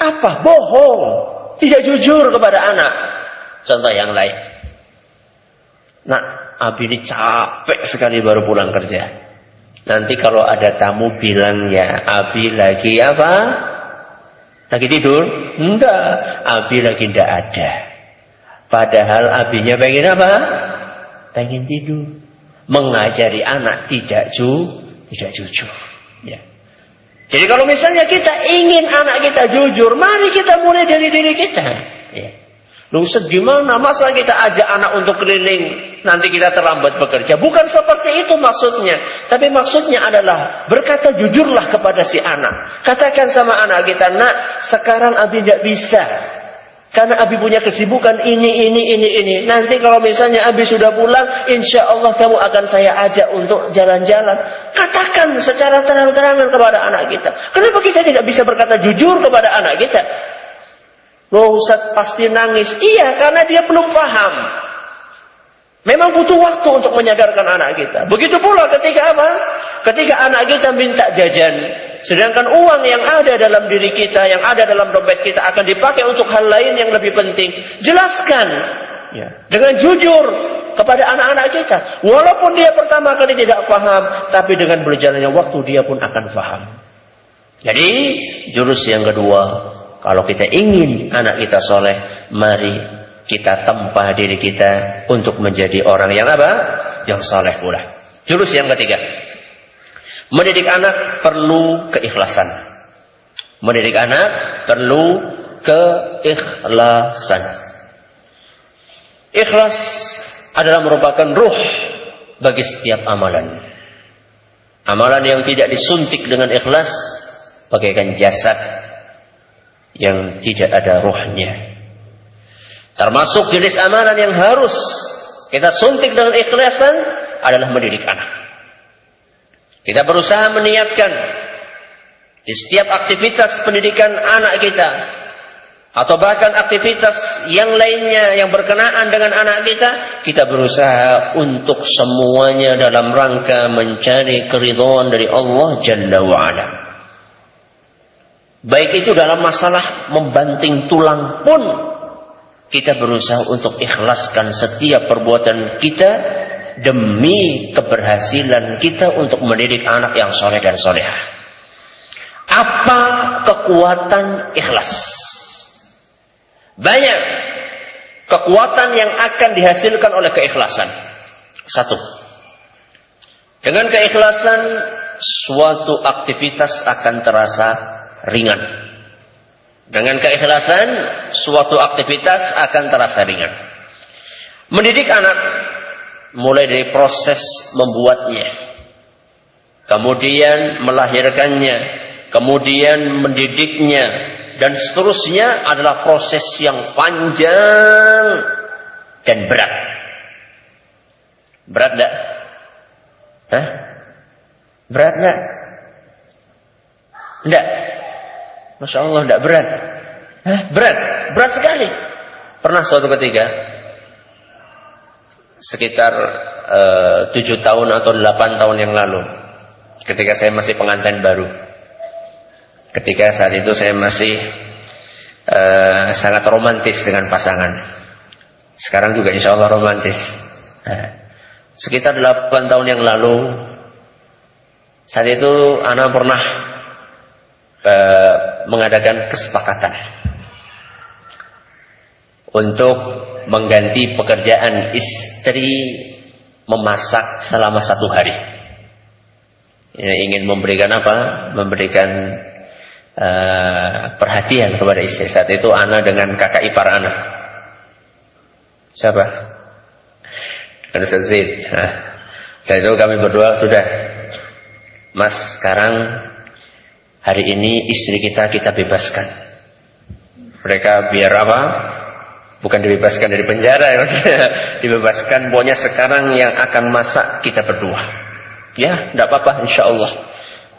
Apa? Bohong. Tidak jujur kepada anak. Contoh yang lain. Nak, Abi ini capek sekali baru pulang kerja. Nanti kalau ada tamu bilang ya, Abi lagi apa? Lagi tidur? Enggak. Abi lagi tidak ada. Padahal abinya pengen apa? Pengen tidur. Mengajari anak tidak ju, tidak jujur. Ya. Jadi kalau misalnya kita ingin anak kita jujur, mari kita mulai dari diri kita. Ya. Lu segimana masa kita ajak anak untuk keliling, nanti kita terlambat bekerja. Bukan seperti itu maksudnya. Tapi maksudnya adalah berkata jujurlah kepada si anak. Katakan sama anak kita, nak, sekarang abi tidak bisa. Karena abi punya kesibukan ini, ini, ini, ini. Nanti kalau misalnya abi sudah pulang, insya Allah kamu akan saya ajak untuk jalan-jalan. Katakan secara terang-terangan kepada anak kita. Kenapa kita tidak bisa berkata jujur kepada anak kita? Loh, Ustaz pasti nangis. Iya, karena dia belum paham. Memang butuh waktu untuk menyadarkan anak kita. Begitu pula ketika apa? Ketika anak kita minta jajan. Sedangkan uang yang ada dalam diri kita, yang ada dalam dompet kita akan dipakai untuk hal lain yang lebih penting. Jelaskan ya, dengan jujur kepada anak-anak kita. Walaupun dia pertama kali tidak paham, tapi dengan berjalannya waktu dia pun akan paham. Jadi jurus yang kedua, kalau kita ingin anak kita soleh, mari kita tempah diri kita untuk menjadi orang yang apa? Yang saleh pula. Jurus yang ketiga. Mendidik anak perlu keikhlasan. Mendidik anak perlu keikhlasan. Ikhlas adalah merupakan ruh bagi setiap amalan. Amalan yang tidak disuntik dengan ikhlas bagaikan jasad yang tidak ada ruhnya. Termasuk jenis amalan yang harus kita suntik dengan ikhlasan adalah mendidik anak. Kita berusaha meniatkan di setiap aktivitas pendidikan anak kita atau bahkan aktivitas yang lainnya yang berkenaan dengan anak kita, kita berusaha untuk semuanya dalam rangka mencari keridhaan dari Allah Jalla wa'ala. Baik itu dalam masalah membanting tulang pun kita berusaha untuk ikhlaskan setiap perbuatan kita demi keberhasilan kita untuk mendidik anak yang soleh dan solehah. Apa kekuatan ikhlas? Banyak kekuatan yang akan dihasilkan oleh keikhlasan. Satu, dengan keikhlasan suatu aktivitas akan terasa ringan. Dengan keikhlasan, suatu aktivitas akan terasa ringan. Mendidik anak mulai dari proses membuatnya, kemudian melahirkannya, kemudian mendidiknya, dan seterusnya adalah proses yang panjang dan berat. Berat enggak? Hah? Berat enggak? Enggak? Masya Allah, tidak berat. Hah, berat, berat sekali. Pernah suatu ketika, sekitar tujuh tahun atau delapan tahun yang lalu, ketika saya masih pengantin baru, ketika saat itu saya masih uh, sangat romantis dengan pasangan. Sekarang juga insya Allah romantis. Nah, sekitar delapan tahun yang lalu, saat itu ana pernah uh, mengadakan kesepakatan untuk mengganti pekerjaan istri memasak selama satu hari. Ini ingin memberikan apa? Memberikan uh, perhatian kepada istri. Saat itu ana dengan kakak ipar ana. Siapa? Anasazid. Nah, saat itu kami berdua sudah, Mas, sekarang hari ini istri kita kita bebaskan. Mereka biar apa? Bukan dibebaskan dari penjara ya, maksudnya. Dibebaskan pokoknya sekarang yang akan masak kita berdua. Ya, enggak apa-apa insyaallah.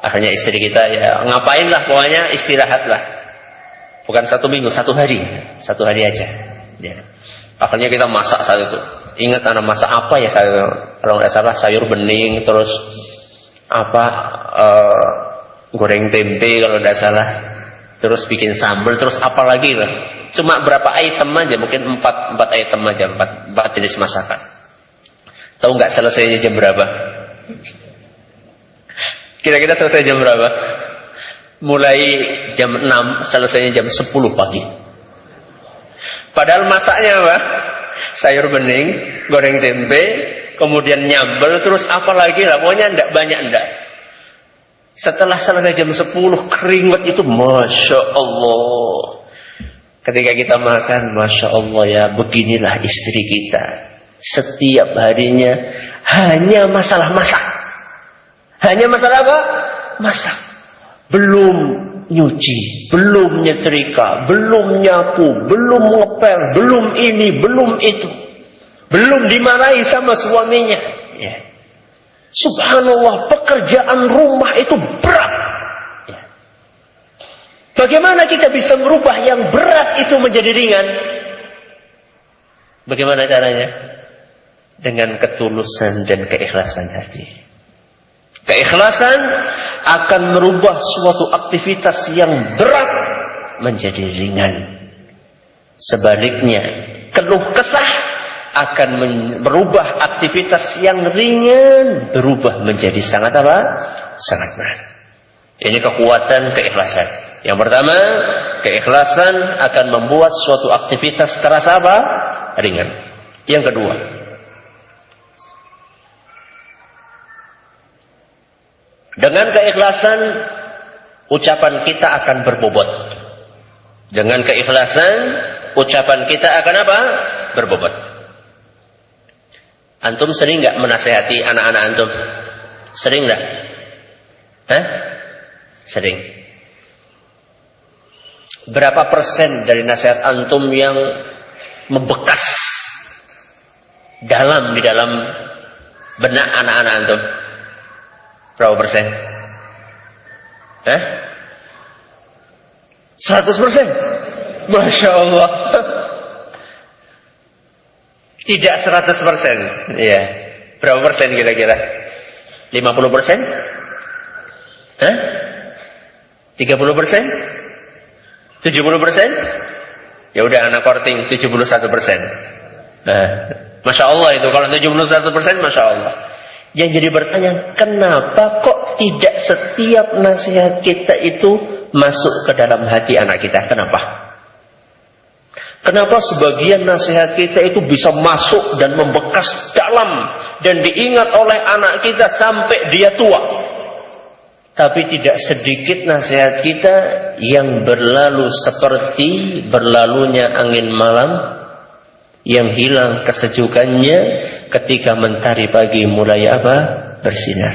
Akhirnya istri kita ya ngapain lah pokoknya istirahat lah. Bukan satu minggu, satu hari. Satu hari aja. Ya. Akhirnya kita masak saat itu. Ingat anak masak apa ya saat itu? Kalau enggak salah sayur bening terus apa uh, goreng tempe kalau tidak salah, terus bikin sambal, terus apa lagi lah. Cuma berapa item aja, mungkin empat empat item aja, empat empat jenis masakan. Tahu nggak selesainya jam berapa? Kira-kira selesai jam berapa? Mulai jam enam, selesainya jam sepuluh pagi. Padahal masaknya apa? sayur bening, goreng tempe, kemudian nyambel, terus apa lagi lah, pokoknya enggak banyak enggak. Setelah selesai jam sepuluh, keringat itu Masya Allah. Ketika kita makan, Masya Allah ya, beginilah istri kita. Setiap harinya hanya masalah masak. Hanya masalah apa? Masak. Belum nyuci, belum nyetrika, belum nyapu, belum ngepel, belum ini, belum itu. Belum dimarahi sama suaminya. Ya. Subhanallah, pekerjaan rumah itu berat. Ya. Bagaimana kita bisa merubah yang berat itu menjadi ringan? Bagaimana caranya? Dengan ketulusan dan keikhlasan hati. Keikhlasan akan merubah suatu aktivitas yang berat menjadi ringan. Sebaliknya, keluh kesah akan merubah aktivitas yang ringan berubah menjadi sangat apa? Sangat berat. Ini kekuatan keikhlasan. Yang pertama, keikhlasan akan membuat suatu aktivitas terasa apa? Ringan. Yang kedua, dengan keikhlasan ucapan kita akan berbobot. Dengan keikhlasan ucapan kita akan apa? Berbobot. Antum sering enggak menasehati anak-anak antum? Sering enggak? Hah? Sering. Berapa persen dari nasihat antum yang membekas dalam di dalam benak anak-anak antum? Berapa persen? Hah? seratus persen? Masya Allah. Tidak seratus persen. Iya. Berapa persen kira-kira? lima puluh persen? Hah? tiga puluh persen? tujuh puluh persen? Ya udah anak korting tujuh puluh satu persen. Nah, Masya Allah itu. Kalau tujuh puluh satu persen Masya Allah. Yang jadi bertanya, kenapa kok tidak setiap nasihat kita itu masuk ke dalam hati anak kita? Kenapa? Kenapa sebagian nasihat kita itu bisa masuk dan membekas dalam dan diingat oleh anak kita sampai dia tua. Tapi tidak sedikit nasihat kita yang berlalu seperti berlalunya angin malam yang hilang kesejukannya ketika mentari pagi mulai apa? Bersinar.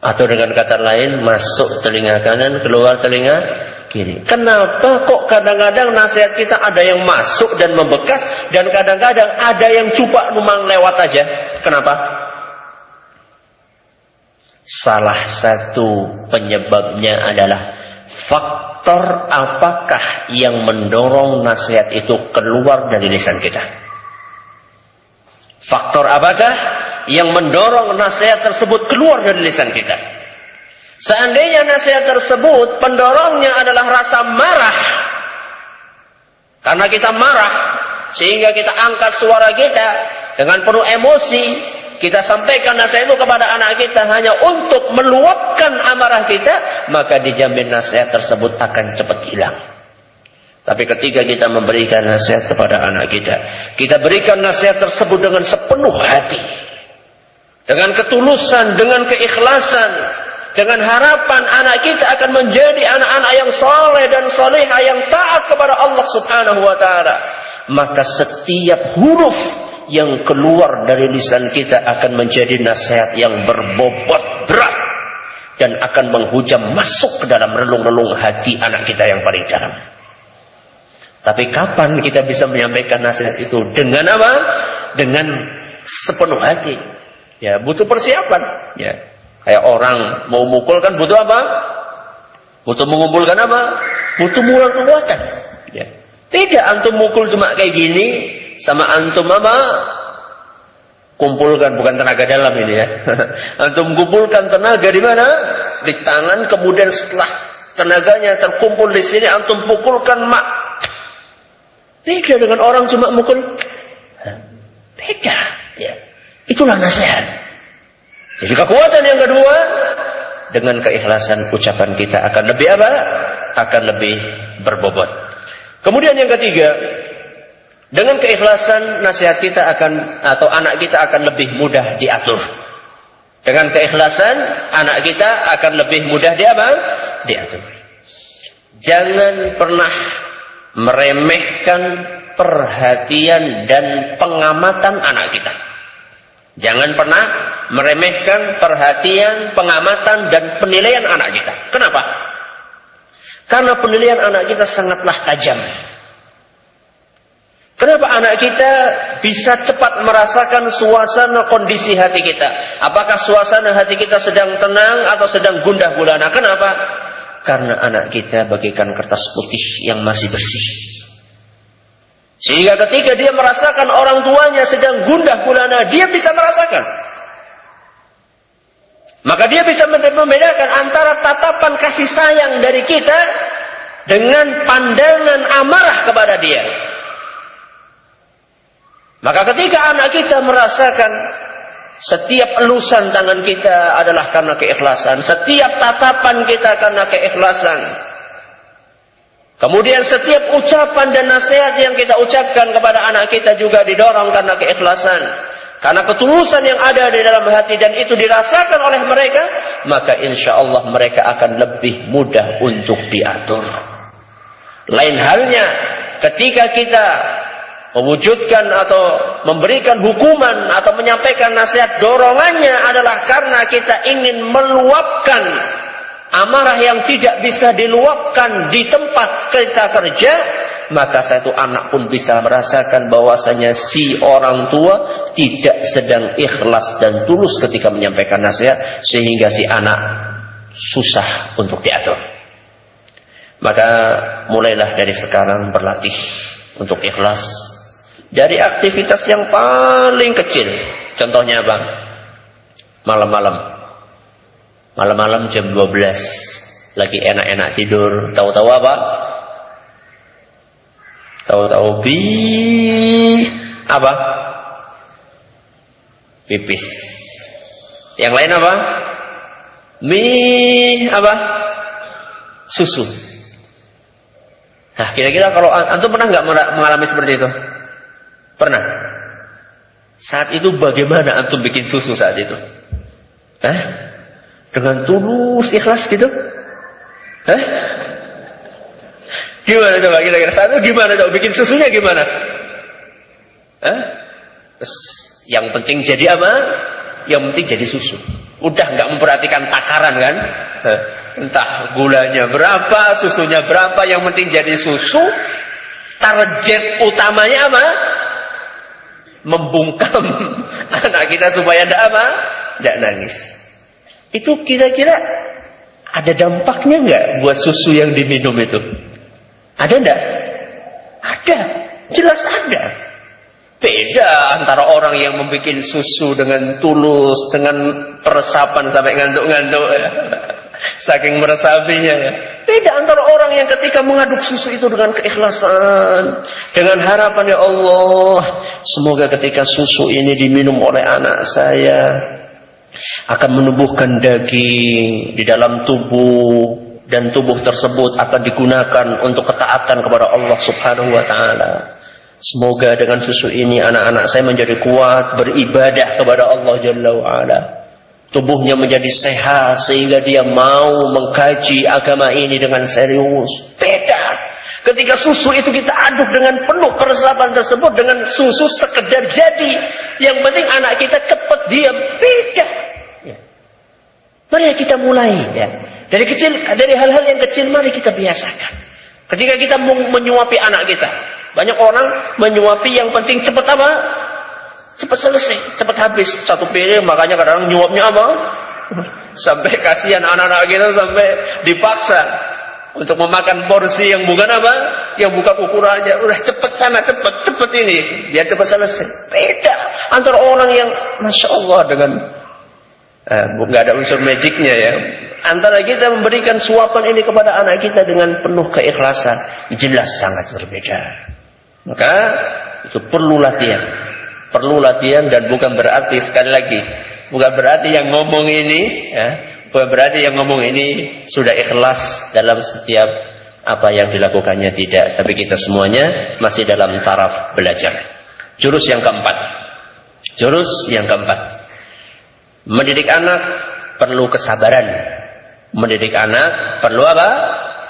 Atau dengan kata lain, masuk telinga kanan, keluar telinga kiri. Kenapa kok kadang-kadang nasihat kita ada yang masuk dan membekas, dan kadang-kadang ada yang cuma memang lewat aja? Kenapa? Salah satu penyebabnya adalah faktor apakah yang mendorong nasihat itu keluar dari lisan kita. Faktor apakah yang mendorong nasihat tersebut keluar dari lisan kita? Seandainya nasihat tersebut pendorongnya adalah rasa marah, karena kita marah sehingga kita angkat suara kita dengan penuh emosi, kita sampaikan nasihat itu kepada anak kita hanya untuk meluapkan amarah kita, maka dijamin nasihat tersebut akan cepat hilang. Tapi ketika kita memberikan nasihat kepada anak kita, kita berikan nasihat tersebut dengan sepenuh hati, dengan ketulusan, dengan keikhlasan, dengan harapan anak kita akan menjadi anak-anak yang soleh dan soleha, yang taat kepada Allah subhanahu wa ta'ala, maka setiap huruf yang keluar dari lisan kita akan menjadi nasihat yang berbobot berat dan akan menghujam masuk ke dalam relung-relung hati anak kita yang paling dalam. Tapi kapan kita bisa menyampaikan nasihat itu? Dengan apa? Dengan sepenuh hati. Ya, butuh persiapan. Ya. Kayak orang mau mukul kan butuh apa? Butuh mengumpulkan apa? Butuh mulai kekuatan. Ya. Tidak antum mukul cuma kayak gini, sama antum apa? Kumpulkan, bukan tenaga dalam ini ya. Antum kumpulkan tenaga di mana? Di tangan, kemudian setelah tenaganya terkumpul di sini, antum pukulkan mak. Tidak dengan orang cuma mukul. Tidak. Ya. Itulah nasihat. Jadi kekuatan yang kedua, dengan keikhlasan ucapan kita akan lebih apa? Akan lebih berbobot. Kemudian yang ketiga, Dengan keikhlasan, nasihat kita akan, atau anak kita akan lebih mudah diatur. Dengan keikhlasan, anak kita akan lebih mudah diapa? Diatur. Jangan pernah meremehkan perhatian dan pengamatan anak kita. Jangan pernah meremehkan perhatian, pengamatan, dan penilaian anak kita. Kenapa? Karena penilaian anak kita sangatlah tajam. Kenapa anak kita bisa cepat merasakan suasana kondisi hati kita? Apakah suasana hati kita sedang tenang atau sedang gundah gulana? Kenapa? Karena anak kita bagaikan kertas putih yang masih bersih. Sehingga ketika dia merasakan orang tuanya sedang gundah gulana, dia bisa merasakan. Maka dia bisa membedakan antara tatapan kasih sayang dari kita dengan pandangan amarah kepada dia. Maka ketika anak kita merasakan setiap elusan tangan kita adalah karena keikhlasan, setiap tatapan kita karena keikhlasan, kemudian setiap ucapan dan nasihat yang kita ucapkan kepada anak kita juga didorong karena keikhlasan, karena ketulusan yang ada di dalam hati dan itu dirasakan oleh mereka, maka insya Allah mereka akan lebih mudah untuk diatur. Lain halnya ketika kita mewujudkan atau memberikan hukuman atau menyampaikan nasihat, dorongannya adalah karena kita ingin meluapkan amarah yang tidak bisa diluapkan di tempat kita kerja, maka satu anak pun bisa merasakan bahwasanya si orang tua tidak sedang ikhlas dan tulus ketika menyampaikan nasihat, sehingga si anak susah untuk diatur. Maka mulailah dari sekarang berlatih untuk ikhlas. Dari aktivitas yang paling kecil. Contohnya apa? Malam-malam. Malam-malam jam dua belas. Lagi enak-enak tidur. Tahu-tahu apa? Tahu-tahu bi... Apa? Pipis. Yang lain apa? Mi... Apa? Susu. Nah, kira-kira kalau antum pernah nggak mengalami seperti itu? Pernah? Saat itu bagaimana antum bikin susu saat itu? Hah? Dengan tulus ikhlas gitu? Hah? Gimana coba kira-kira saat itu gimana coba bikin susunya gimana? Hah? Terus, yang penting jadi apa? Yang penting jadi susu. Udah nggak memperhatikan takaran kan? Hah? Entah gulanya berapa, susunya berapa, yang penting jadi susu. Target utamanya apa? Membungkam anak kita supaya tidak apa? Tidak nangis. Itu kira-kira ada dampaknya enggak buat susu yang diminum itu? Ada enggak? Ada. Jelas ada. Beda antara orang yang membuat susu dengan tulus, dengan peresapan sampai ngantuk-ngantuk. Saking meresapinya ya. Beda antara orang yang ketika mengaduk susu itu dengan keikhlasan, dengan harapan ya Allah, semoga ketika susu ini diminum oleh anak saya akan menumbuhkan daging di dalam tubuh dan tubuh tersebut akan digunakan untuk ketaatan kepada Allah Subhanahu wa taala. Semoga dengan susu ini anak-anak saya menjadi kuat beribadah kepada Allah Jalla wa ala. Tubuhnya menjadi sehat sehingga dia mau mengkaji agama ini dengan serius. Beda. Ketika susu itu kita aduk dengan penuh keresapan tersebut dengan susu sekedar jadi. Yang penting anak kita cepat diam. Beda. Ya. Mari kita mulai. Ya. Dari kecil, dari hal-hal yang kecil mari kita biasakan. Ketika kita menyuapi anak kita. Banyak orang menyuapi yang penting cepat apa? Cepat selesai, cepat habis satu piring, makanya kadang nyuapnya apa? Sampai kasihan anak-anak kita sampai dipaksa untuk memakan porsi yang bukan apa? Yang bukan ukurannya. Udah cepat sana, cepat, cepat ini, biar cepat selesai. Beda antara orang yang masya Allah dengan eh, nggak ada unsur magicnya ya. Antara kita memberikan suapan ini kepada anak kita dengan penuh keikhlasan, jelas sangat berbeda. Maka itu perlu latihan. Perlu latihan dan bukan berarti sekali lagi bukan berarti yang ngomong ini ya, bukan berarti yang ngomong ini sudah ikhlas dalam setiap apa yang dilakukannya tidak. Tapi kita semuanya masih dalam taraf belajar. Jurus yang keempat. Jurus yang keempat. Mendidik anak perlu kesabaran. Mendidik anak perlu apa?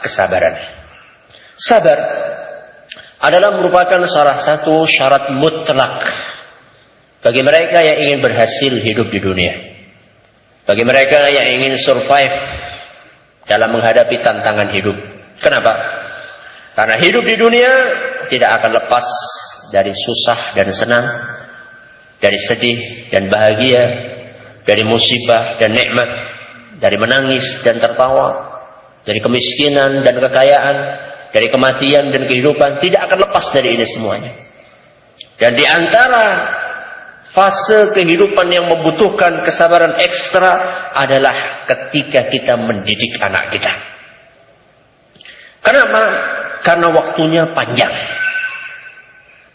Kesabaran. Sabar adalah merupakan salah satu syarat mutlak bagi mereka yang ingin berhasil hidup di dunia. Bagi mereka yang ingin survive dalam menghadapi tantangan hidup. Kenapa? Karena hidup di dunia tidak akan lepas dari susah dan senang, dari sedih dan bahagia, dari musibah dan nikmat, dari menangis dan tertawa, dari kemiskinan dan kekayaan, dari kematian dan kehidupan, tidak akan lepas dari ini semuanya. Dan di antara fase kehidupan yang membutuhkan kesabaran ekstra adalah ketika kita mendidik anak kita. Kenapa? Karena waktunya panjang.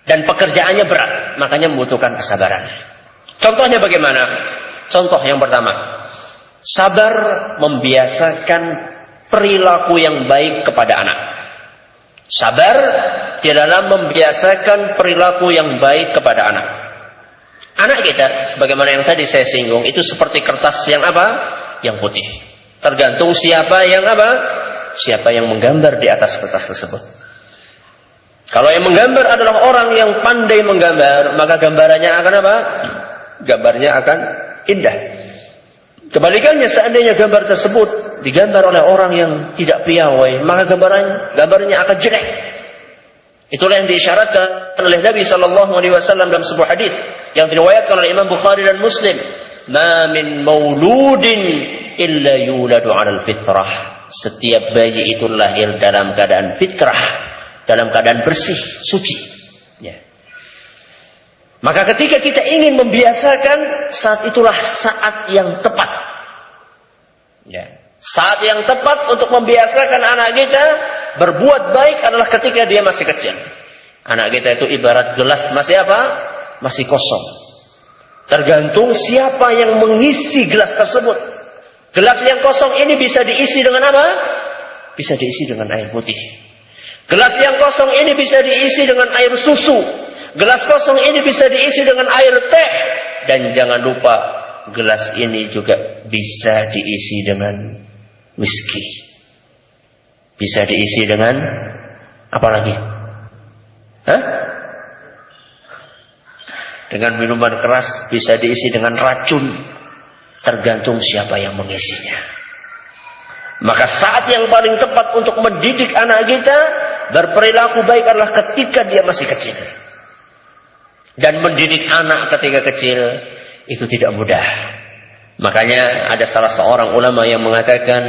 Dan pekerjaannya berat. Makanya membutuhkan kesabaran. Contohnya bagaimana? Contoh yang pertama. Sabar membiasakan perilaku yang baik kepada anak. Sabar di dalam membiasakan perilaku yang baik kepada anak. Anak kita, sebagaimana yang tadi saya singgung, itu seperti kertas yang apa? Yang putih. Tergantung siapa yang apa? Siapa yang menggambar di atas kertas tersebut. Kalau yang menggambar adalah orang yang pandai menggambar, maka gambarannya akan apa? Gambarnya akan indah. Kebalikannya, seandainya gambar tersebut digambar oleh orang yang tidak piawai, maka gambarannya, gambarnya akan jelek. Itulah yang diisyaratkan oleh Nabi shallallahu alaihi wasallam dalam sebuah hadis yang diriwayatkan oleh Imam Bukhari dan Muslim. Ma min mauludin illa yuladu alal fitrah. Setiap bayi itu lahir dalam keadaan fitrah, dalam keadaan bersih, suci. Ya. Maka ketika kita ingin membiasakan, saat itulah saat yang tepat. Ya. Saat yang tepat untuk membiasakan anak kita berbuat baik adalah ketika dia masih kecil. Anak kita itu ibarat gelas masih apa? Masih kosong. Tergantung siapa yang mengisi gelas tersebut. Gelas yang kosong ini bisa diisi dengan apa? Bisa diisi dengan air putih. Gelas yang kosong ini bisa diisi dengan air susu. Gelas kosong ini bisa diisi dengan air teh. Dan jangan lupa, gelas ini juga bisa diisi dengan whisky. Bisa diisi dengan apa lagi? Hah? Dengan minuman keras, bisa diisi dengan racun. Tergantung siapa yang mengisinya. Maka saat yang paling tepat untuk mendidik anak kita berperilaku baik adalah ketika dia masih kecil. Dan mendidik anak ketika kecil itu tidak mudah. Makanya ada salah seorang ulama yang mengatakan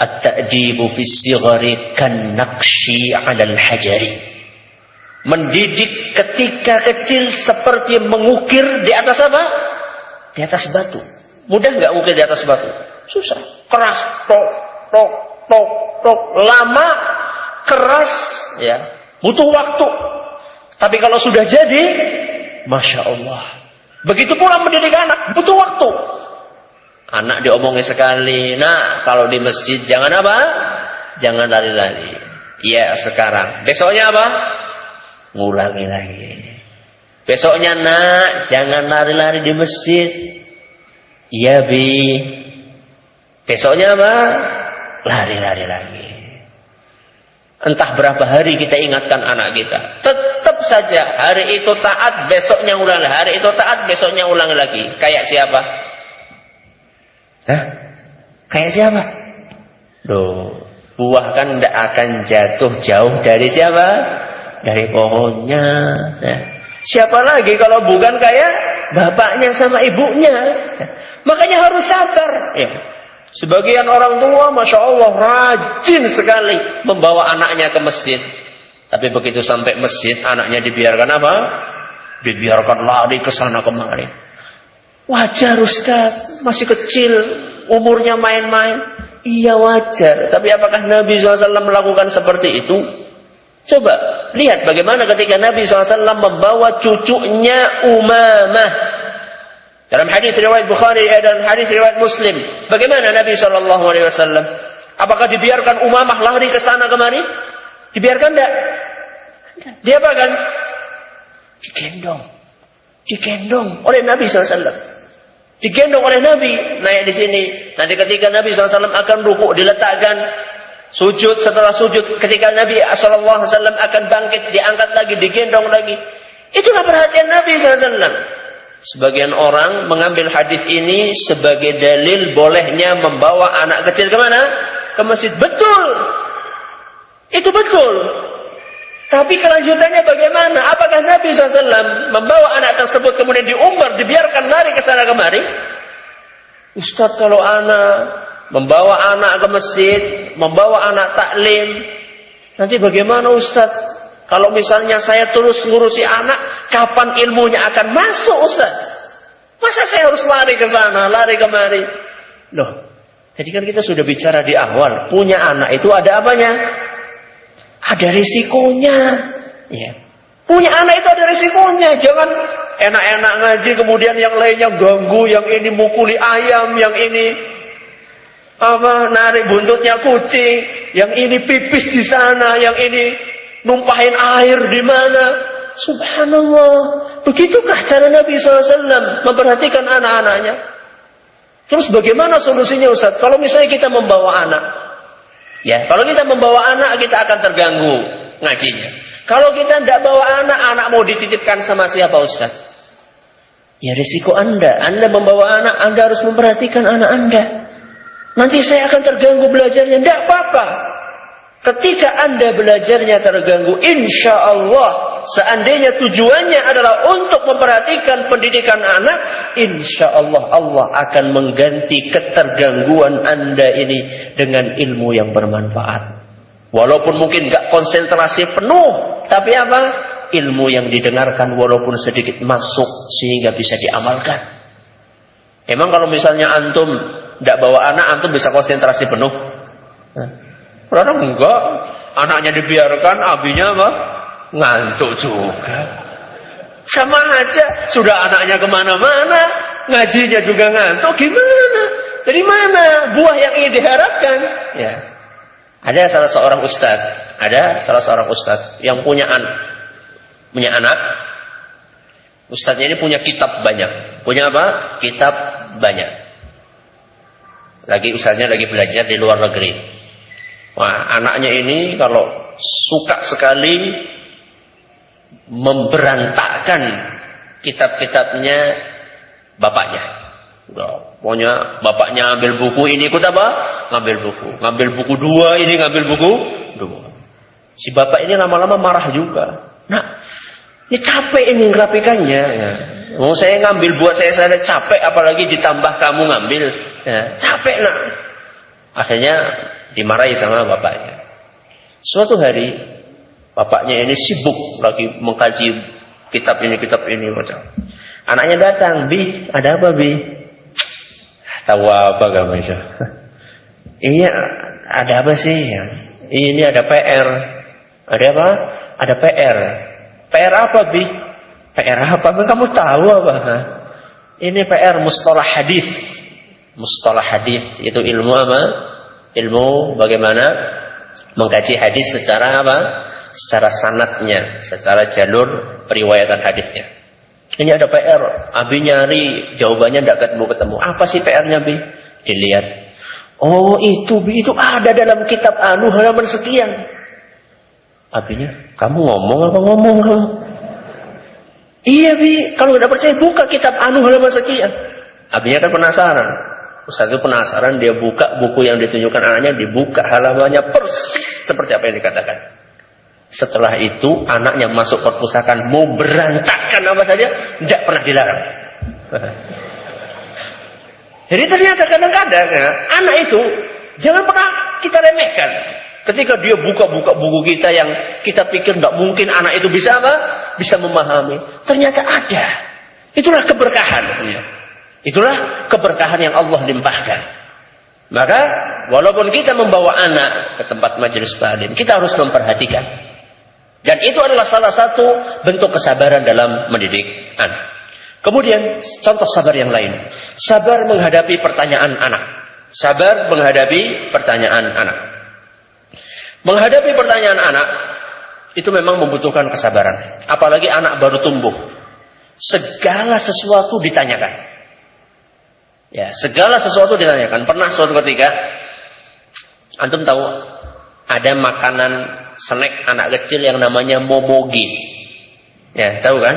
at-ta'dibu fis sighari kan-naqshi 'alal hajari. Mendidik ketika kecil seperti mengukir di atas apa? Di atas batu. Mudah nggak mungkin di atas batu? Susah, keras, tok, tok, tok, tok, lama, keras, ya, butuh waktu. Tapi kalau sudah jadi, masya Allah. Begitu pula mendidik anak, butuh waktu. Anak diomongin sekali, nah kalau di masjid jangan apa? Jangan lari-lari. Ya sekarang, besoknya apa? Ngulangi lagi. Besoknya nak, jangan lari-lari di masjid. Iya bi. Besoknya apa? Lari-lari lagi. Entah berapa hari kita ingatkan anak kita, tetap saja hari itu taat, besoknya ulang lagi. Hari itu taat, besoknya ulang lagi. Kayak siapa? Hah? Kayak siapa? Loh, buah kan tidak akan jatuh jauh dari siapa? Dari pohonnya. Nah. Siapa lagi kalau bukan kayak bapaknya sama ibunya. Makanya harus sabar. Ya. Sebagian orang tua, masya Allah, rajin sekali membawa anaknya ke masjid. Tapi begitu sampai masjid, anaknya dibiarkan apa? Dibiarkan lari ke sana kemari. Wajar Ustaz, masih kecil, umurnya main-main. Iya wajar. Tapi apakah Nabi shallallahu alaihi wasallam melakukan seperti itu? Coba lihat bagaimana ketika Nabi shallallahu alaihi wasallam membawa cucunya Umamah. Dalam hadis riwayat Bukhari dan hadis riwayat Muslim. Bagaimana Nabi shallallahu alaihi wasallam Apakah dibiarkan Umamah lari ke sana kemari? Dibiarkan enggak? Dia bahkan digendong, digendong oleh Nabi sallallahu alaihi wasallam. Digendong oleh Nabi naik di sini. Nanti ketika Nabi sallallahu alaihi wasallam akan rukuk diletakkan, sujud setelah sujud, ketika Nabi sallallahu alaihi wasallam akan bangkit diangkat lagi, digendong lagi. Itulah perhatian Nabi sallallahu alaihi wasallam. Sebagian orang mengambil hadis ini sebagai dalil bolehnya membawa anak kecil ke mana? Ke masjid. Betul. Itu betul. Tapi kelanjutannya bagaimana? Apakah Nabi sallallahu alaihi wasallam membawa anak tersebut kemudian diumbar, dibiarkan lari ke sana kemari? Ustaz, kalau anak membawa anak ke masjid, membawa anak taklim, nanti bagaimana Ustaz? Kalau misalnya saya terus ngurusi anak, kapan ilmunya akan masuk Ustaz? Masa saya harus lari ke sana, lari kemari? Loh, jadi kan kita sudah bicara di awal, punya anak itu ada apanya? Ada risikonya. Ya. Punya anak itu ada risikonya. Jangan enak-enak ngaji, kemudian yang lainnya ganggu, yang ini mukuli ayam, yang ini apa narik buntutnya kucing, yang ini pipis di sana, yang ini numpahin air di mana? Subhanallah. Begitukah cara Nabi sallallahu alaihi wasallam memperhatikan anak-anaknya? Terus bagaimana solusinya Ustaz? Kalau misalnya kita membawa anak, ya, kalau kita membawa anak kita akan terganggu ngajinya. Kalau kita tidak bawa anak, anak mau dititipkan sama siapa Ustaz? Ya risiko Anda. Anda membawa anak, Anda harus memperhatikan anak Anda. Nanti saya akan terganggu belajarnya. Tidak apa-apa. Ketika Anda belajarnya terganggu, insya Allah, seandainya tujuannya adalah untuk memperhatikan pendidikan anak, insya Allah Allah akan mengganti ketergangguan Anda ini dengan ilmu yang bermanfaat. Walaupun mungkin gak konsentrasi penuh, tapi apa? Ilmu yang didengarkan walaupun sedikit masuk sehingga bisa diamalkan. Emang kalau misalnya antum gak bawa anak, antum bisa konsentrasi penuh? Nah. Orang enggak, anaknya dibiarkan, abinya apa? Ngantuk juga. Sama aja, sudah anaknya kemana-mana, ngajinya juga ngantuk, gimana? Dari mana buah yang ingin diharapkan? Ya. Ada salah seorang ustaz, ada salah seorang ustaz yang punya anak, punya anak. Ustaznya ini punya kitab banyak, punya apa? Kitab banyak. Lagi ustaznya lagi belajar di luar negeri. Wah, anaknya ini kalau suka sekali memberantakkan kitab-kitabnya bapaknya. Nah, pokoknya bapaknya ambil buku ini ikut apa? Ngambil buku. Ngambil buku dua, ini ngambil buku dua. Si bapak ini lama-lama marah juga. Nah, ini capek ini rapikannya. Ya. Mau saya ngambil buat saya saja capek, apalagi ditambah kamu ngambil. Ya. Capek nak. Akhirnya dimarahi sama bapaknya. Suatu hari bapaknya ini sibuk lagi mengkaji kitab ini kitab ini macam. Anaknya datang, "Bi, ada apa, Bi?" Tahu apa kamu itu? Iya, ada apa sih? Ya? Ini ada P R. Ada apa? Ada P R. P R apa, Bi? P R apa? Kamu tahu apa? Ha? Ini P R mustalah hadis. Mustalah hadis itu ilmu apa? Ilmu bagaimana mengkaji hadis secara apa? Secara sanadnya, secara jalur periwayatan hadisnya. Ini ada P R, Abi nyari jawabannya tidak ketemu-ketemu. Apa sih P R-nya, Bi? Dilihat. Oh, itu Bi, itu ada dalam kitab anu halaman sekian. Abinya, kamu ngomong apa ngomong? Iya, Bi, kalau tidak percaya buka kitab anu halaman sekian. Abinya kan penasaran. Ustaz itu penasaran, dia buka buku yang ditunjukkan anaknya, dibuka halamannya persis seperti apa yang dikatakan. Setelah itu anaknya masuk perpustakaan, mau berantakan apa saja, tidak pernah dilarang. Jadi ternyata kadang-kadang ya, anak itu jangan pernah kita remehkan. Ketika dia buka-buka buku kita yang kita pikir tidak mungkin anak itu bisa apa? Bisa memahami. Ternyata ada. Itulah keberkahan. Ya. Itulah keberkahan yang Allah limpahkan. Maka walaupun kita membawa anak ke tempat majelis ta'lim, kita harus memperhatikan. Dan itu adalah salah satu bentuk kesabaran dalam mendidik anak. Kemudian contoh sabar yang lain. Sabar menghadapi pertanyaan anak. Sabar menghadapi pertanyaan anak. Menghadapi pertanyaan anak itu memang membutuhkan kesabaran. Apalagi anak baru tumbuh. Segala sesuatu ditanyakan. Ya, segala sesuatu ditanyakan. Pernah suatu ketika, antum tahu ada makanan snack anak kecil yang namanya momogi. Ya, tahu kan?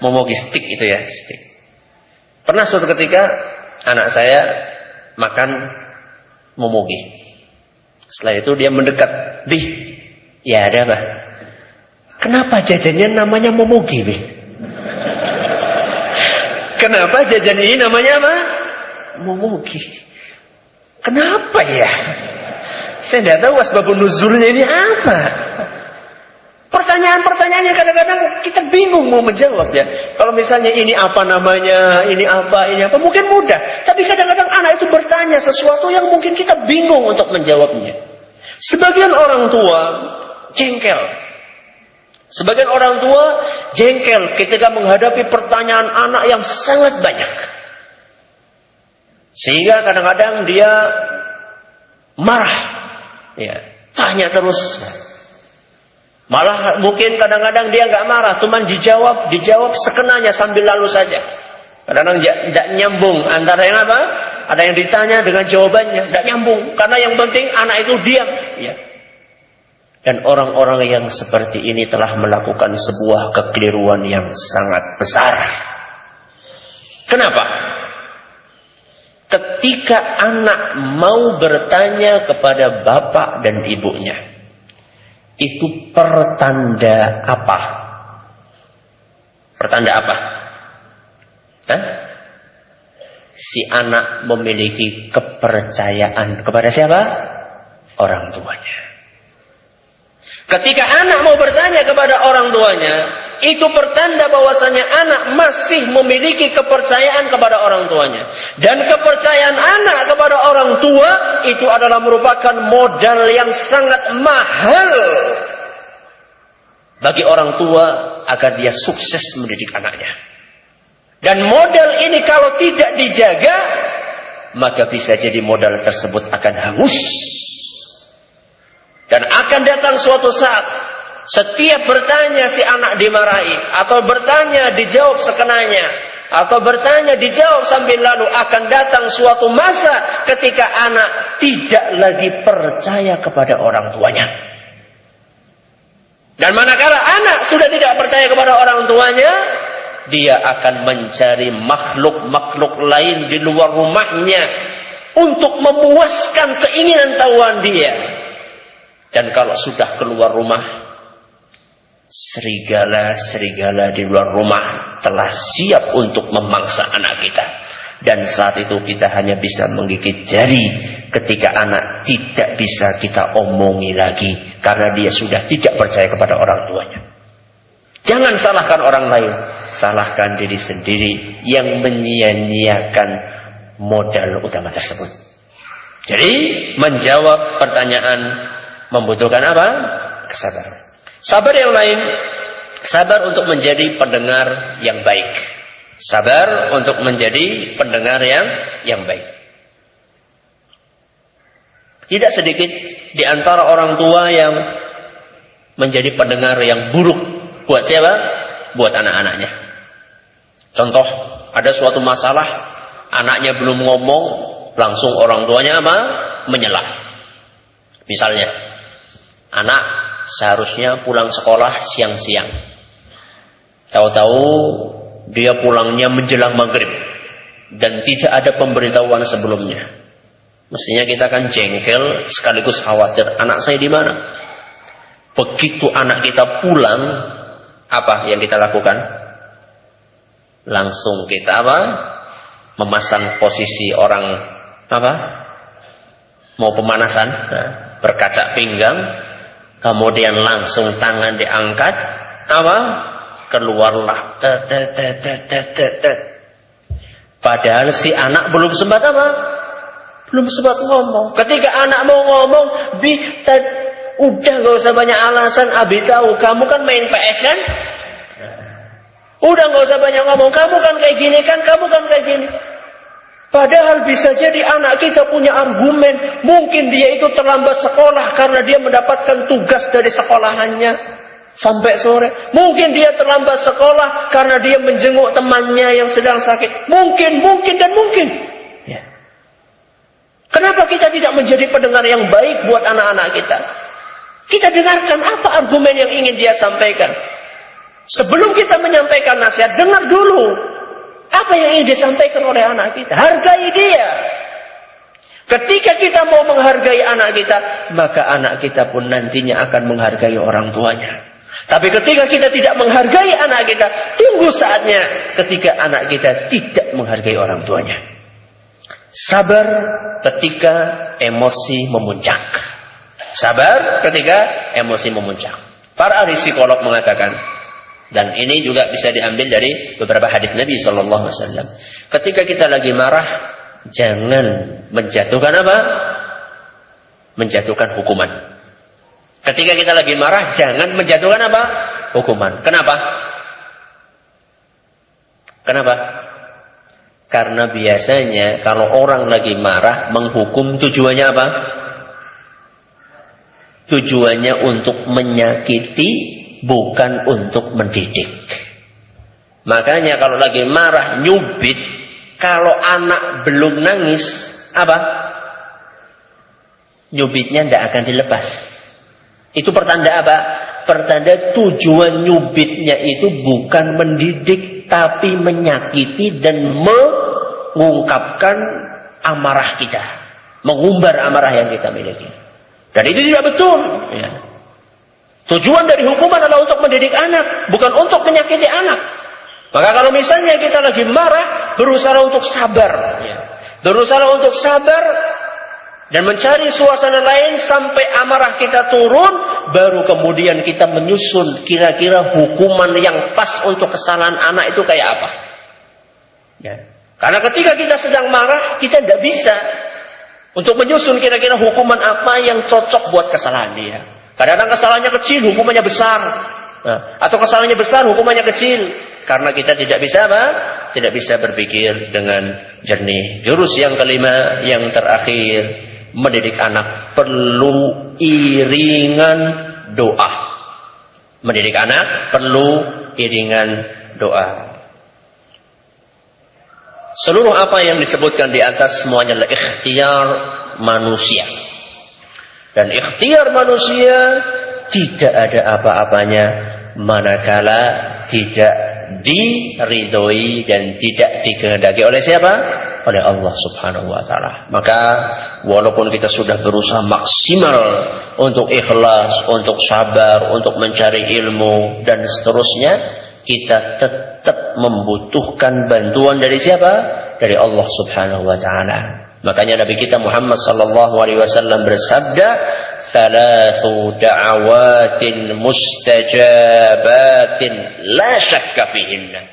Momogi stick itu ya, stick. Pernah suatu ketika anak saya makan momogi. Setelah itu dia mendekat, "Bih, ya ada apa? Kenapa jajannya namanya momogi, Bih? Kenapa jajan ini namanya apa? Momogi. Kenapa ya? Saya tidak tahu asbabun nuzulnya ini apa." Pertanyaan-pertanyaannya kadang-kadang kita bingung mau menjawabnya. Kalau misalnya ini apa namanya, ini apa, ini apa, mungkin mudah. Tapi kadang-kadang anak itu bertanya sesuatu yang mungkin kita bingung untuk menjawabnya. Sebagian orang tua jengkel. Sebagian orang tua jengkel ketika menghadapi pertanyaan anak yang sangat banyak. Sehingga kadang-kadang dia marah, ya, tanya terus. Malah mungkin kadang-kadang dia nggak marah, cuman dijawab, dijawab sekenanya sambil lalu saja. Kadang-kadang tidak nyambung antara yang apa, ada yang ditanya dengan jawabannya, tidak nyambung. Karena yang penting anak itu diam. Ya. Dan orang-orang yang seperti ini telah melakukan sebuah kekeliruan yang sangat besar. Kenapa? Ketika anak mau bertanya kepada bapak dan ibunya, itu pertanda apa? Pertanda apa? Hah? Si anak memiliki kepercayaan kepada siapa? Orang tuanya. Ketika anak mau bertanya kepada orang tuanya, itu pertanda bahwasanya anak masih memiliki kepercayaan kepada orang tuanya. Dan kepercayaan anak kepada orang tua itu adalah merupakan modal yang sangat mahal bagi orang tua agar dia sukses mendidik anaknya. Dan modal ini kalau tidak dijaga, maka bisa jadi modal tersebut akan hangus. Dan akan datang suatu saat, setiap bertanya si anak dimarahi, atau bertanya dijawab sekenanya, atau bertanya dijawab sambil lalu, akan datang suatu masa ketika anak tidak lagi percaya kepada orang tuanya. Dan manakala anak sudah tidak percaya kepada orang tuanya, dia akan mencari makhluk-makhluk lain di luar rumahnya untuk memuaskan keinginan tahuan dia. Dan kalau sudah keluar rumah, serigala-serigala di luar rumah telah siap untuk memangsa anak kita. Dan saat itu kita hanya bisa menggigit jari ketika anak tidak bisa kita omongi lagi. Karena dia sudah tidak percaya kepada orang tuanya. Jangan salahkan orang lain. Salahkan diri sendiri yang menyia-nyiakan modal utama tersebut. Jadi menjawab pertanyaan membutuhkan apa? Kesabaran. Sabar yang lain, sabar untuk menjadi pendengar yang baik. Sabar untuk menjadi pendengar yang yang baik. Tidak sedikit di antara orang tua yang menjadi pendengar yang buruk buat siapa? Buat anak-anaknya. Contoh, ada suatu masalah, anaknya belum ngomong, langsung orang tuanya apa? Menyela. Misalnya, anak seharusnya pulang sekolah siang-siang. Tahu-tahu dia pulangnya menjelang maghrib dan tidak ada pemberitahuan sebelumnya. Mestinya kita kan jengkel sekaligus khawatir, anak saya di mana? Begitu anak kita pulang, apa yang kita lakukan? Langsung kita apa? Memasang posisi orang apa? Mau pemanasan, nah, berkacak pinggang. Kemudian langsung tangan diangkat, apa? Keluarlah. Padahal si anak belum sempat apa? Belum sempat ngomong. Ketika anak mau ngomong, bi, tad, udah gak usah banyak alasan, abi tahu, kamu kan main P S kan? Udah gak usah banyak ngomong, kamu kan kayak gini kan, kamu kan kayak gini. Padahal bisa jadi anak kita punya argumen. Mungkin dia itu terlambat sekolah karena dia mendapatkan tugas dari sekolahannya sampai sore. Mungkin dia terlambat sekolah karena dia menjenguk temannya yang sedang sakit. Mungkin, mungkin, dan mungkin. Ya. Kenapa kita tidak menjadi pendengar yang baik buat anak-anak kita? Kita dengarkan apa argumen yang ingin dia sampaikan. Sebelum kita menyampaikan nasihat, dengar dulu. Apa yang ingin disampaikan oleh anak kita? Hargai dia. Ketika kita mau menghargai anak kita, maka anak kita pun nantinya akan menghargai orang tuanya. Tapi ketika kita tidak menghargai anak kita, tunggu saatnya ketika anak kita tidak menghargai orang tuanya. Sabar ketika emosi memuncak. Sabar ketika emosi memuncak. Para ahli psikolog mengatakan, dan ini juga bisa diambil dari beberapa hadis Nabi Sallallahu Alaihi Wasallam. Ketika kita lagi marah, jangan menjatuhkan apa? Menjatuhkan hukuman. Ketika kita lagi marah, jangan menjatuhkan apa? Hukuman. Kenapa? Kenapa? Karena biasanya kalau orang lagi marah, menghukum tujuannya apa? Tujuannya untuk menyakiti, bukan untuk mendidik. Makanya kalau lagi marah, nyubit, kalau anak belum nangis, apa? Nyubitnya tidak akan dilepas. Itu pertanda apa? Pertanda tujuan nyubitnya itu bukan mendidik, tapi menyakiti dan mengungkapkan amarah kita, mengumbar amarah yang kita miliki. Dan itu tidak betul, ya. Tujuan dari hukuman adalah untuk mendidik anak, bukan untuk menyakiti anak. Maka kalau misalnya kita lagi marah, berusaha untuk sabar, berusaha untuk sabar dan mencari suasana lain sampai amarah kita turun, baru kemudian kita menyusun kira-kira hukuman yang pas untuk kesalahan anak itu kayak apa. Ya. Karena ketika kita sedang marah, kita tidak bisa untuk menyusun kira-kira hukuman apa yang cocok buat kesalahan dia. Kadang-kadang kesalahannya kecil, hukumannya besar. Nah, atau kesalahannya besar, hukumannya kecil. Karena kita tidak bisa apa? Tidak bisa berpikir dengan jernih. Jurus yang kelima, yang terakhir, mendidik anak perlu iringan doa. Mendidik anak perlu iringan doa. Seluruh apa yang disebutkan di atas semuanya adalah ikhtiar manusia. Dan ikhtiar manusia tidak ada apa-apanya manakala tidak diridhoi dan tidak dikehendaki oleh siapa? Oleh Allah Subhanahu wa taala. Maka walaupun kita sudah berusaha maksimal untuk ikhlas, untuk sabar, untuk mencari ilmu dan seterusnya, kita tetap membutuhkan bantuan dari siapa? Dari Allah Subhanahu wa taala. Makanya Nabi kita Muhammad sallallahu alaihi wasallam bersabda, "Thalathu da'awatin mustajabatin la syakka fihinna."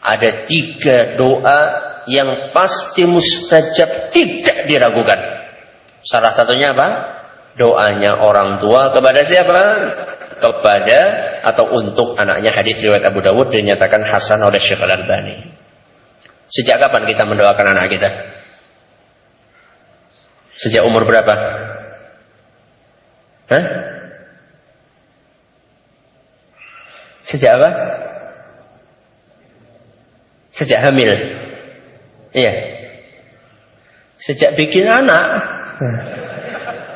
Ada tiga doa yang pasti mustajab, tidak diragukan. Salah satunya apa? Doanya orang tua kepada siapa? Kepada atau untuk anaknya. Hadis riwayat Abu Dawud, dinyatakan hasan oleh Syekh Al-Albani. Sejak kapan kita mendoakan anak kita? Sejak umur berapa? Hah? Sejak apa? Sejak hamil. Iya. Sejak bikin anak.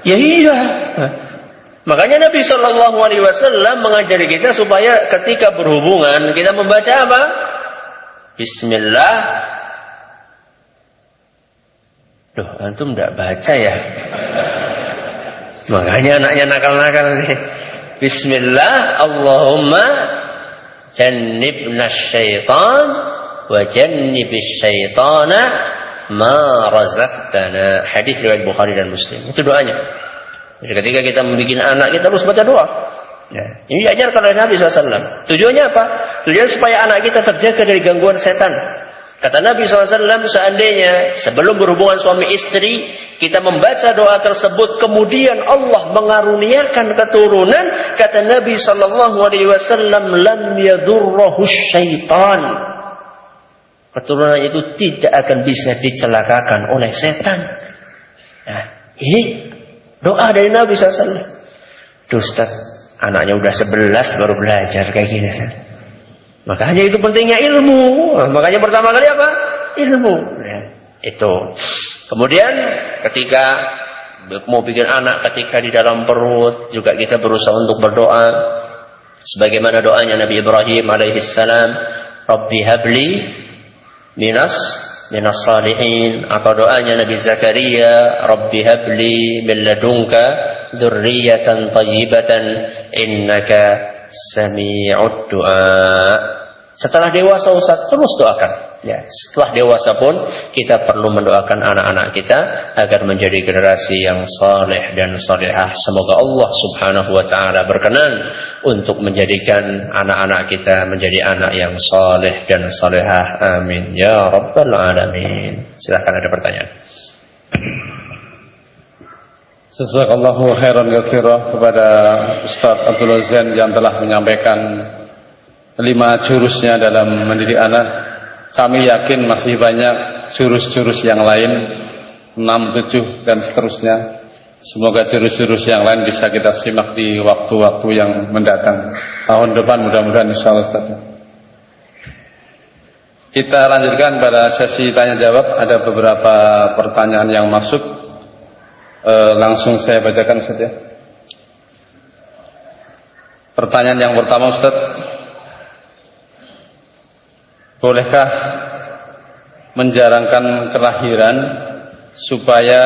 Ya iya. Makanya Nabi Shallallahu Alaihi Wasallam mengajari kita supaya ketika berhubungan kita membaca apa? Bismillah. Duh, antum tidak baca ya? Makanya anaknya nakal-nakal nih. Bismillah, Allahumma jannibna syaitan wa jannibis syaitana ma razaqtana. Hadis riwayat Bukhari dan Muslim. Itu doanya. Jadi ketika kita membuat anak, kita harus baca doa. Ya. Ini diajarkan oleh Nabi shallallahu alaihi wasallam. Tujuannya apa? Tujuannya supaya anak kita terjaga dari gangguan setan. Kata Nabi shallallahu alaihi wasallam, seandainya sebelum berhubungan suami istri, kita membaca doa tersebut, kemudian Allah mengaruniakan keturunan, kata Nabi shallallahu alaihi wasallam, lam yadurrahu syaitan. keturunan itu tidak akan bisa dicelakakan oleh setan. Nah, ini doa dari Nabi shallallahu alaihi wasallam. Duh Ustaz, anaknya udah sebelas baru belajar kayak gini. Makanya itu pentingnya ilmu. Makanya pertama kali apa? Ilmu. Nah, itu. Kemudian ketika mau bikin anak, ketika di dalam perut juga kita berusaha untuk berdoa. Sebagaimana doanya Nabi Ibrahim alaihissalam, Rabbi habli minas minas salihin. Atau doanya Nabi Zakaria, Rabbi habli min ladunka dzurriyyatan thayyibatan innaka sami'ud du'a. Setelah dewasa Ustaz terus doakan. Ya, setelah dewasa pun kita perlu mendoakan anak-anak kita agar menjadi generasi yang saleh dan salehah. Semoga Allah Subhanahu wa taala berkenan untuk menjadikan anak-anak kita menjadi anak yang saleh dan salehah. Amin ya rabbal alamin. Silakan, ada pertanyaan. Jazakallahu khairan katsira kepada Ustaz Abdul Aziz yang telah menyampaikan lima jurusnya dalam mendidik anak. Kami yakin masih banyak jurus-jurus yang lain, enam, tujuh dan seterusnya. Semoga jurus-jurus yang lain bisa kita simak di waktu-waktu yang mendatang. Tahun depan mudah-mudahan insyaallah Ustaz. Kita lanjutkan pada sesi tanya jawab. Ada beberapa pertanyaan yang masuk. E, langsung saya bacakan Ustaz ya. Pertanyaan yang pertama Ustaz, bolehkah menjarangkan kelahiran supaya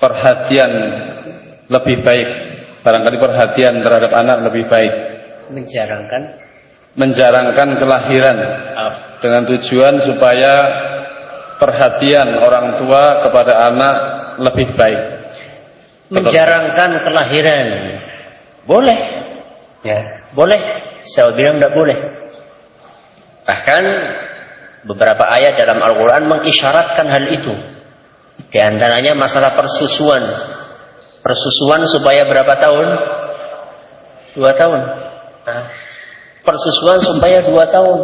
perhatian lebih baik, barangkali perhatian terhadap anak lebih baik? Menjarangkan? Menjarangkan kelahiran oh. dengan tujuan supaya perhatian orang tua kepada anak lebih baik. Menjarangkan kelahiran boleh, ya boleh. Saya bilang tidak boleh. Bahkan beberapa ayat dalam Al-Quran mengisyaratkan hal itu. Di antaranya masalah persusuan. Persusuan supaya berapa tahun? Dua tahun. Nah, persusuan supaya dua tahun.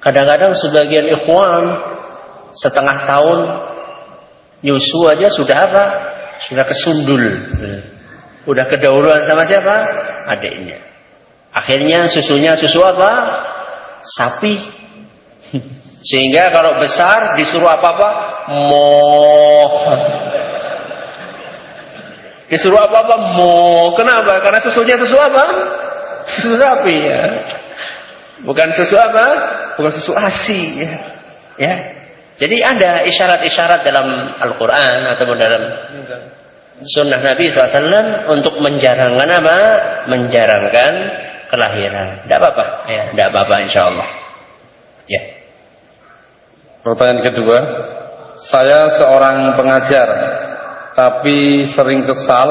Kadang-kadang sebagian ikhwan setengah tahun nyusu aja sudah apa? Sudah kesundul, sudah kedauluan sama siapa? Adiknya. Akhirnya susunya susu apa? Sapi. Sehingga kalau besar disuruh apa-apa? Moh. Disuruh apa-apa? Moh. Kenapa? Karena susunya susu apa? Susu sapi ya. Bukan susu apa? Bukan susu ASI ya. Ya. Jadi ada isyarat-isyarat dalam Al-Quran ataupun dalam sunnah Nabi shallallahu alaihi wasallam untuk menjarangkan apa? Menjarangkan kelahiran. Tidak apa-apa. Ya, tidak apa-apa insyaAllah. Ya. Pertanyaan kedua. Saya seorang pengajar, tapi sering kesal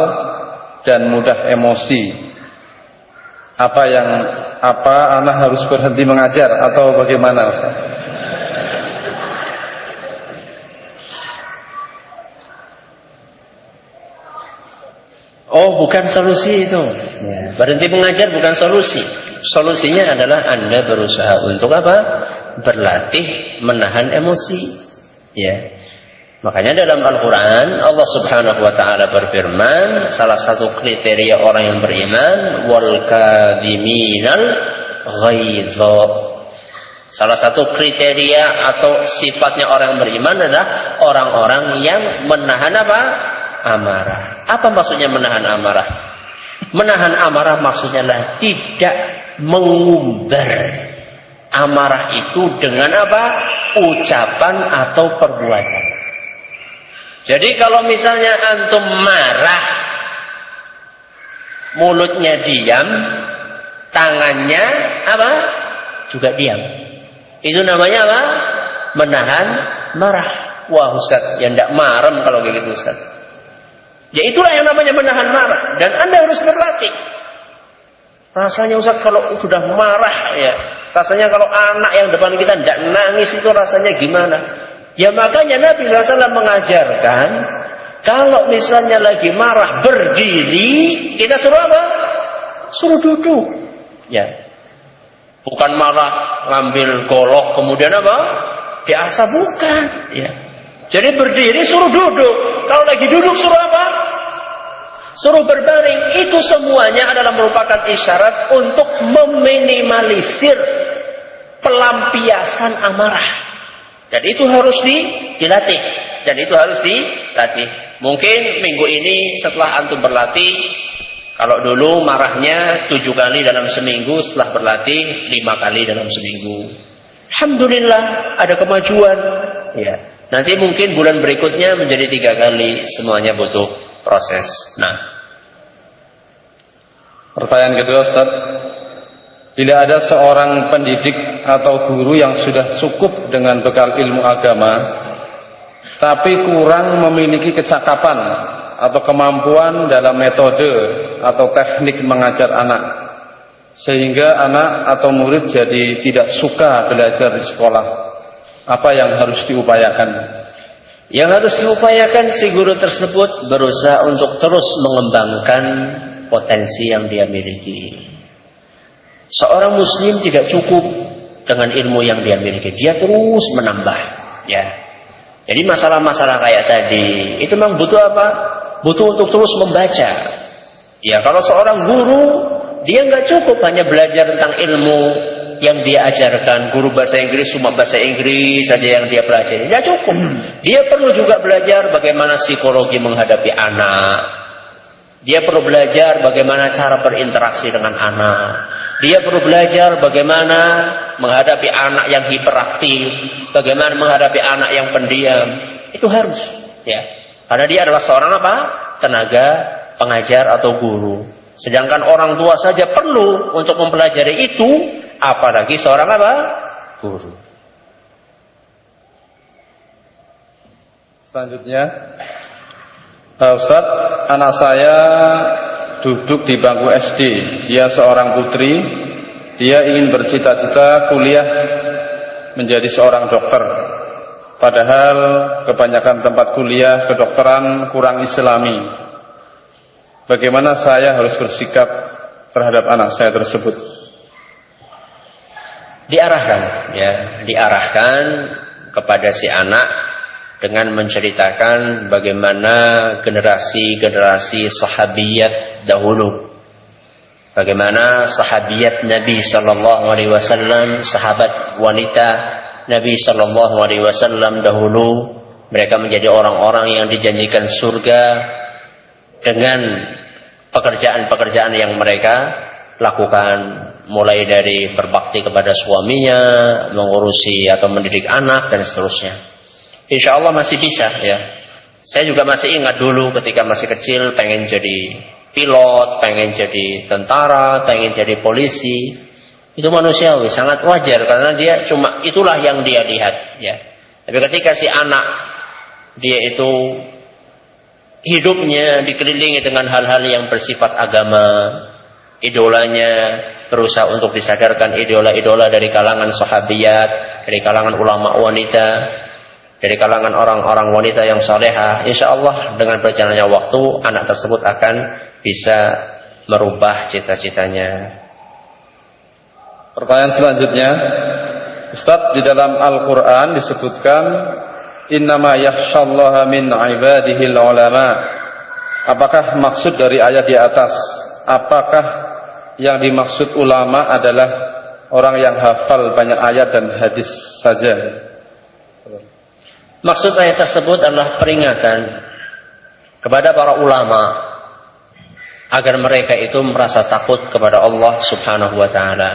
dan mudah emosi. Apa yang apa anak harus berhenti mengajar atau bagaimana Ustaz? Oh, bukan solusi itu. Ya. Berhenti mengajar bukan solusi. Solusinya adalah Anda berusaha untuk apa? Berlatih menahan emosi. Ya. Makanya dalam Al-Quran Allah Subhanahu Wa Taala berfirman, salah satu kriteria orang yang beriman, wal kadhiminal ghaidz. Salah satu kriteria atau sifatnya orang yang beriman adalah orang-orang yang menahan apa? Amarah. Apa maksudnya menahan amarah? Menahan amarah maksudnya adalah tidak mengumbar amarah itu dengan apa? Ucapan atau perbuatan. Jadi kalau misalnya antum marah, mulutnya diam, tangannya apa? Juga diam. Itu namanya apa? Menahan marah. Wah Ustaz, ya ndak marem kalau kayak gitu Ustaz. Ya itulah yang namanya menahan marah. Dan Anda harus berlatih. Rasanya Ustaz kalau sudah marah ya, rasanya kalau anak yang depan kita tidak nangis itu rasanya gimana? Ya makanya Nabi shallallahu alaihi wasallam mengajarkan, kalau misalnya lagi marah berdiri, kita suruh apa? Suruh duduk. Ya. Bukan malah ngambil golok kemudian apa? Diasah, bukan. Ya. Jadi berdiri suruh duduk. Kalau lagi duduk suruh apa? Suruh berbaring. Itu semuanya adalah merupakan isyarat untuk meminimalisir pelampiasan amarah. Dan itu harus dilatih. Dan itu harus dilatih. Mungkin minggu ini setelah antum berlatih, kalau dulu marahnya tujuh kali dalam seminggu, setelah berlatih lima kali dalam seminggu. Alhamdulillah ada kemajuan. Ya. Nanti mungkin bulan berikutnya menjadi tiga kali. Semuanya butuh proses. Nah, pertanyaan kedua, Ustaz. Bila ada seorang pendidik atau guru yang sudah cukup dengan bekal ilmu agama, tapi kurang memiliki kecakapan atau kemampuan dalam metode atau teknik mengajar anak, sehingga anak atau murid jadi tidak suka belajar di sekolah, apa yang harus diupayakan? Yang harus diupayakan, si guru tersebut berusaha untuk terus mengembangkan potensi yang dia miliki. Seorang muslim tidak cukup dengan ilmu yang dia miliki, dia terus menambah. Ya. Jadi masalah-masalah kayak tadi itu memang butuh apa? Butuh untuk terus membaca. Ya, kalau seorang guru dia nggak cukup hanya belajar tentang ilmu yang dia ajarkan, guru bahasa Inggris cuma bahasa Inggris saja yang dia pelajari, nggak cukup. Dia perlu juga belajar bagaimana psikologi menghadapi anak. Dia perlu belajar bagaimana cara berinteraksi dengan anak. Dia perlu belajar bagaimana menghadapi anak yang hiperaktif, bagaimana menghadapi anak yang pendiam. Itu harus, ya. Karena dia adalah seorang apa? Tenaga pengajar atau guru. Sedangkan orang tua saja perlu untuk mempelajari itu, apalagi seorang apa? Guru. Selanjutnya, Ustaz, anak saya duduk di bangku S D. Dia seorang putri. Dia ingin bercita-cita kuliah menjadi seorang dokter. Padahal kebanyakan tempat kuliah kedokteran kurang islami. Bagaimana saya harus bersikap terhadap anak saya tersebut? Diarahkan, ya, diarahkan kepada si anak dengan menceritakan bagaimana generasi-generasi sahabiyat dahulu. Bagaimana sahabiyat Nabi sallallahu alaihi wasallam, sahabat wanita Nabi sallallahu alaihi wasallam dahulu, mereka menjadi orang-orang yang dijanjikan surga dengan pekerjaan-pekerjaan yang mereka lakukan, mulai dari berbakti kepada suaminya, mengurusi atau mendidik anak dan seterusnya. Insyaallah masih bisa, ya. Saya juga masih ingat dulu ketika masih kecil pengen jadi pilot, pengen jadi tentara, pengen jadi polisi. Itu manusiawi, sangat wajar, karena dia cuma itulah yang dia lihat, ya. Tapi ketika si anak dia itu hidupnya dikelilingi dengan hal-hal yang bersifat agama, idolanya berusaha untuk disadarkan idola-idola dari kalangan sahabiyat, dari kalangan ulama wanita, dari kalangan orang-orang wanita yang salehah, insyaallah dengan berjalannya waktu anak tersebut akan bisa merubah cita-citanya. Pertanyaan selanjutnya, Ustaz, di dalam Al-Quran disebutkan innama yakhshallaha min ibadihil ulama. Apakah maksud dari ayat di atas? Apakah yang dimaksud ulama adalah orang yang hafal banyak ayat dan hadis saja? Maksud ayat tersebut adalah peringatan kepada para ulama agar mereka itu merasa takut kepada Allah Subhanahu wa ta'ala.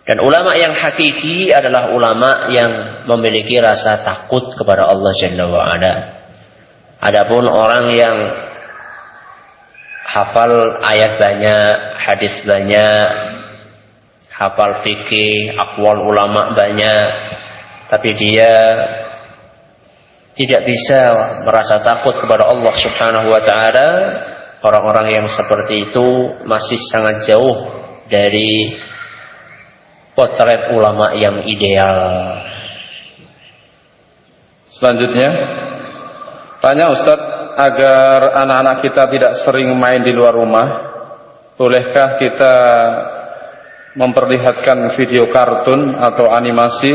Dan ulama yang hakiki adalah ulama yang memiliki rasa takut kepada Allah Jalla wa'ala. Adapun orang yang hafal ayat banyak, hadis banyak, hafal fikih, aqwal ulama banyak, tapi dia tidak bisa merasa takut kepada Allah Subhanahu wa ta'ala, orang-orang yang seperti itu masih sangat jauh dari potret ulama yang ideal. Selanjutnya, tanya Ustaz, agar anak-anak kita tidak sering main di luar rumah, bolehkah kita memperlihatkan video kartun atau animasi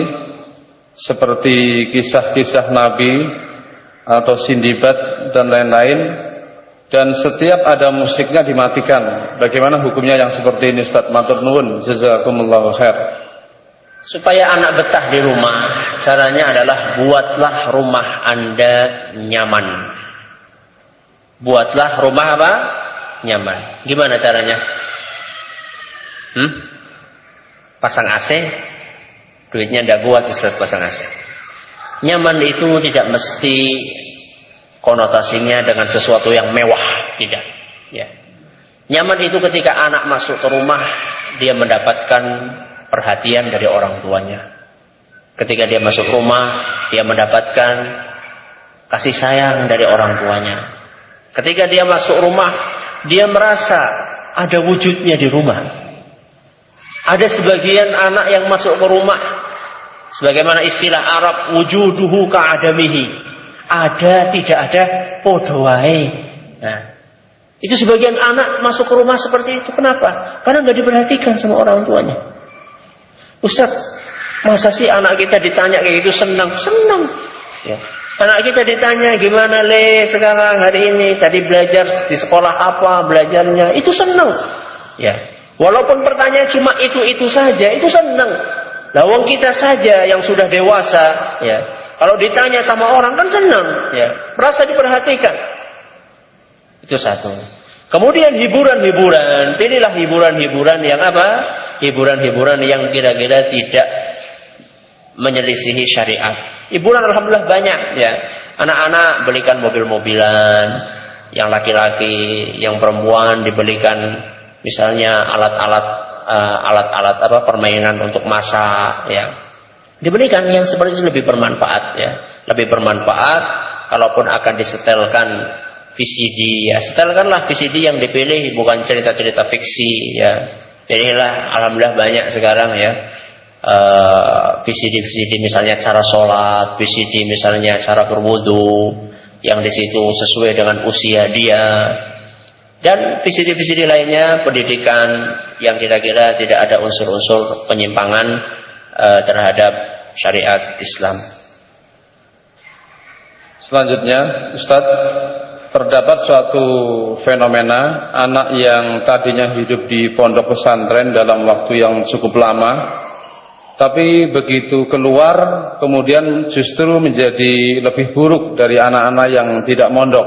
seperti kisah-kisah Nabi atau Sindbad dan lain-lain, dan setiap ada musiknya dimatikan. Bagaimana hukumnya yang seperti ini, Ustaz? Matur nuwun, jazakumullahu khair. Supaya anak betah di rumah, caranya adalah buatlah rumah Anda nyaman. Buatlah rumah apa? Nyaman. Gimana caranya? Hmm? Pasang A C? Duitnya tidak kuat, Ustaz, pasang A C. Nyaman itu tidak mesti konotasinya dengan sesuatu yang mewah, tidak. Ya. Nyaman itu ketika anak masuk ke rumah, dia mendapatkan perhatian dari orang tuanya. Ketika dia masuk rumah, dia mendapatkan kasih sayang dari orang tuanya. Ketika dia masuk rumah, dia merasa ada wujudnya di rumah. Ada sebagian anak yang masuk ke rumah, sebagaimana istilah Arab, wujuduhu ka'adamihi. Ada, tidak ada, podo wae. Nah, itu sebagian anak masuk ke rumah seperti itu. Kenapa? Karena nggak diperhatikan sama orang tuanya. Ustaz, masa sih anak kita ditanya kayak gitu senang? Senang. Ya. Anak kita ditanya, gimana le sekarang hari ini? Tadi belajar di sekolah apa belajarnya? Itu senang. Ya. Walaupun pertanyaan cuma itu-itu saja, itu senang. Lawang kita saja yang sudah dewasa, ya. Kalau ditanya sama orang kan senang, ya, merasa diperhatikan. Itu satu. Kemudian hiburan-hiburan, pilihlah hiburan-hiburan yang apa? Hiburan-hiburan yang kira-kira tidak menyelisihi syariat. Hiburan alhamdulillah banyak, ya. Anak-anak belikan mobil-mobilan, yang laki-laki, yang perempuan dibelikan misalnya alat-alat uh, alat-alat apa permainan untuk masak, ya. Diberikan yang seperti itu lebih bermanfaat, ya, lebih bermanfaat. Kalaupun akan disetelkan V C D, ya, setelkanlah V C D yang dipilih, bukan cerita-cerita fiksi, ya. Pilihlah, alhamdulillah banyak sekarang, ya, V C D V C D misalnya cara sholat, V C D misalnya cara berwudu, yang di situ sesuai dengan usia dia, dan V C D V C D lainnya pendidikan yang kira-kira tidak ada unsur-unsur penyimpangan terhadap syariat Islam. Selanjutnya, Ustaz, terdapat suatu fenomena anak yang tadinya hidup di pondok pesantren dalam waktu yang cukup lama, tapi begitu keluar kemudian justru menjadi lebih buruk dari anak-anak yang tidak mondok.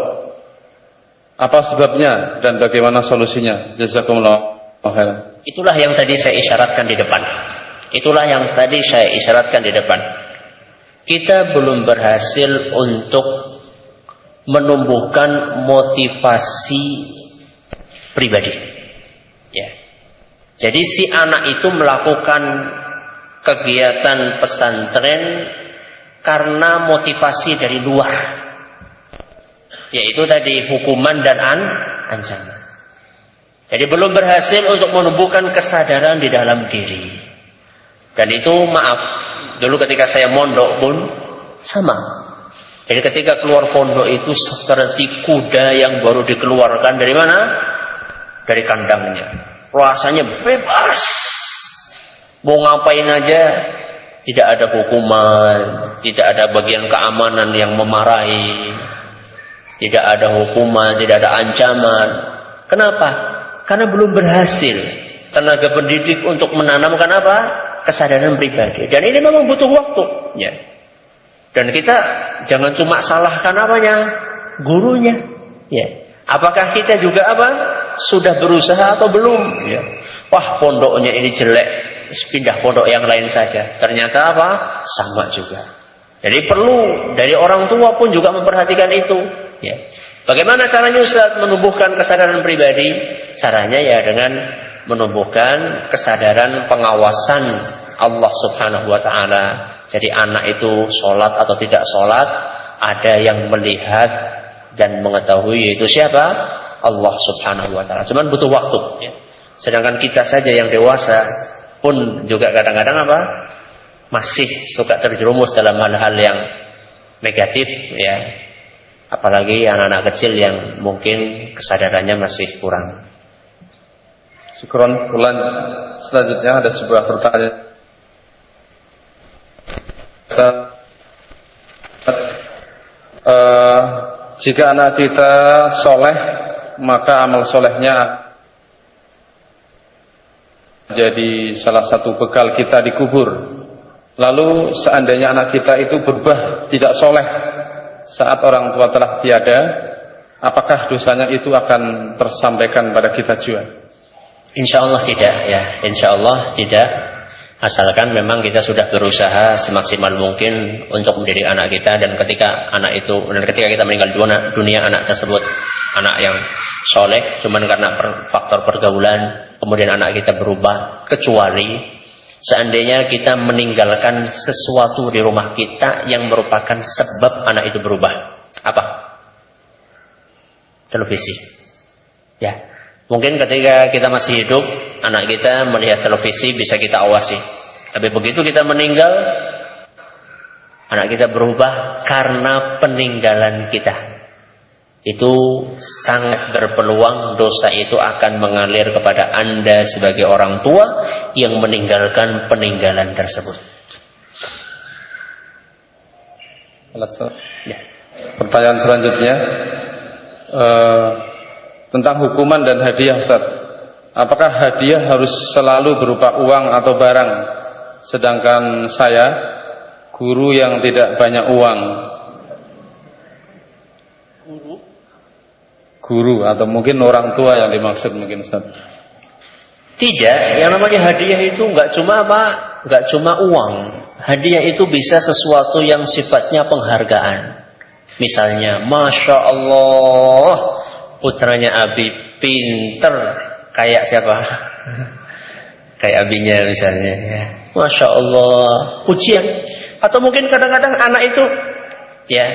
Apa sebabnya dan bagaimana solusinya? Jazakumullah khairan. Itulah yang tadi saya isyaratkan di depan. Itulah yang tadi saya isyaratkan di depan. Kita belum berhasil untuk menumbuhkan motivasi pribadi. Ya. Jadi si anak itu melakukan kegiatan pesantren karena motivasi dari luar. Yaitu tadi hukuman dan ancaman. Jadi belum berhasil untuk menumbuhkan kesadaran di dalam diri. Dan itu maaf, dulu ketika saya mondok pun sama. Jadi ketika keluar pondok itu seperti kuda yang baru dikeluarkan dari mana? Dari kandangnya. Rasanya bebas. Mau ngapain aja, tidak ada hukuman, tidak ada bagian keamanan yang memarahi, tidak ada hukuman, tidak ada ancaman. Kenapa? Karena belum berhasil tenaga pendidik untuk menanamkan apa? Kesadaran pribadi. Dan ini memang butuh waktu, ya. Dan kita jangan cuma salahkan apanya? Gurunya, ya. Apakah kita juga apa? Sudah berusaha atau belum, ya. Wah, pondoknya ini jelek, pindah pondok yang lain saja. Ternyata apa? Sama juga. Jadi perlu dari orang tua pun juga memperhatikan itu, ya. Bagaimana caranya Ustaz menumbuhkan kesadaran pribadi? Caranya ya dengan menumbuhkan kesadaran pengawasan Allah Subhanahu wa taala. Jadi anak itu sholat atau tidak sholat, ada yang melihat dan mengetahui, yaitu siapa? Allah Subhanahu wa taala. Cuman butuh waktu, ya. Sedangkan kita saja yang dewasa pun juga kadang-kadang apa? Masih suka terjerumus dalam hal-hal yang negatif, ya. Apalagi anak-anak kecil yang mungkin kesadarannya masih kurang. Syukron pulan. Selanjutnya ada sebuah pertanyaan. Uh, jika anak kita soleh, maka amal solehnya jadi salah satu bekal kita di kubur. Lalu seandainya anak kita itu berubah tidak soleh saat orang tua telah tiada, apakah dosanya itu akan tersampaikan pada kita juga? Insyaallah tidak ya, insyaallah tidak. Asalkan memang kita sudah berusaha semaksimal mungkin untuk mendidik anak kita, dan ketika anak itu dan ketika kita meninggal dunia, dunia anak tersebut anak yang soleh, cuman karena per, faktor pergaulan kemudian anak kita berubah. Kecuali seandainya kita meninggalkan sesuatu di rumah kita yang merupakan sebab anak itu berubah. Apa? Televisi. Ya. Mungkin ketika kita masih hidup, anak kita melihat televisi bisa kita awasi. Tapi begitu kita meninggal, anak kita berubah karena peninggalan kita. Itu sangat berpeluang dosa itu akan mengalir kepada Anda sebagai orang tua yang meninggalkan peninggalan tersebut. Ya. Pertanyaan selanjutnya. Uh... Tentang hukuman dan hadiah, Ustaz. Apakah hadiah harus selalu berupa uang atau barang? Sedangkan saya guru yang tidak banyak uang. Guru? Guru atau mungkin orang tua yang dimaksud mungkin, Ustaz. Tidak, yang namanya hadiah itu enggak cuma apa? Enggak cuma uang. Hadiah itu bisa sesuatu yang sifatnya penghargaan. Misalnya, Masya Allah, putranya Abi pinter kayak siapa? Kayak abinya misalnya ya. Masya Allah, pujian. Atau mungkin kadang-kadang anak itu ya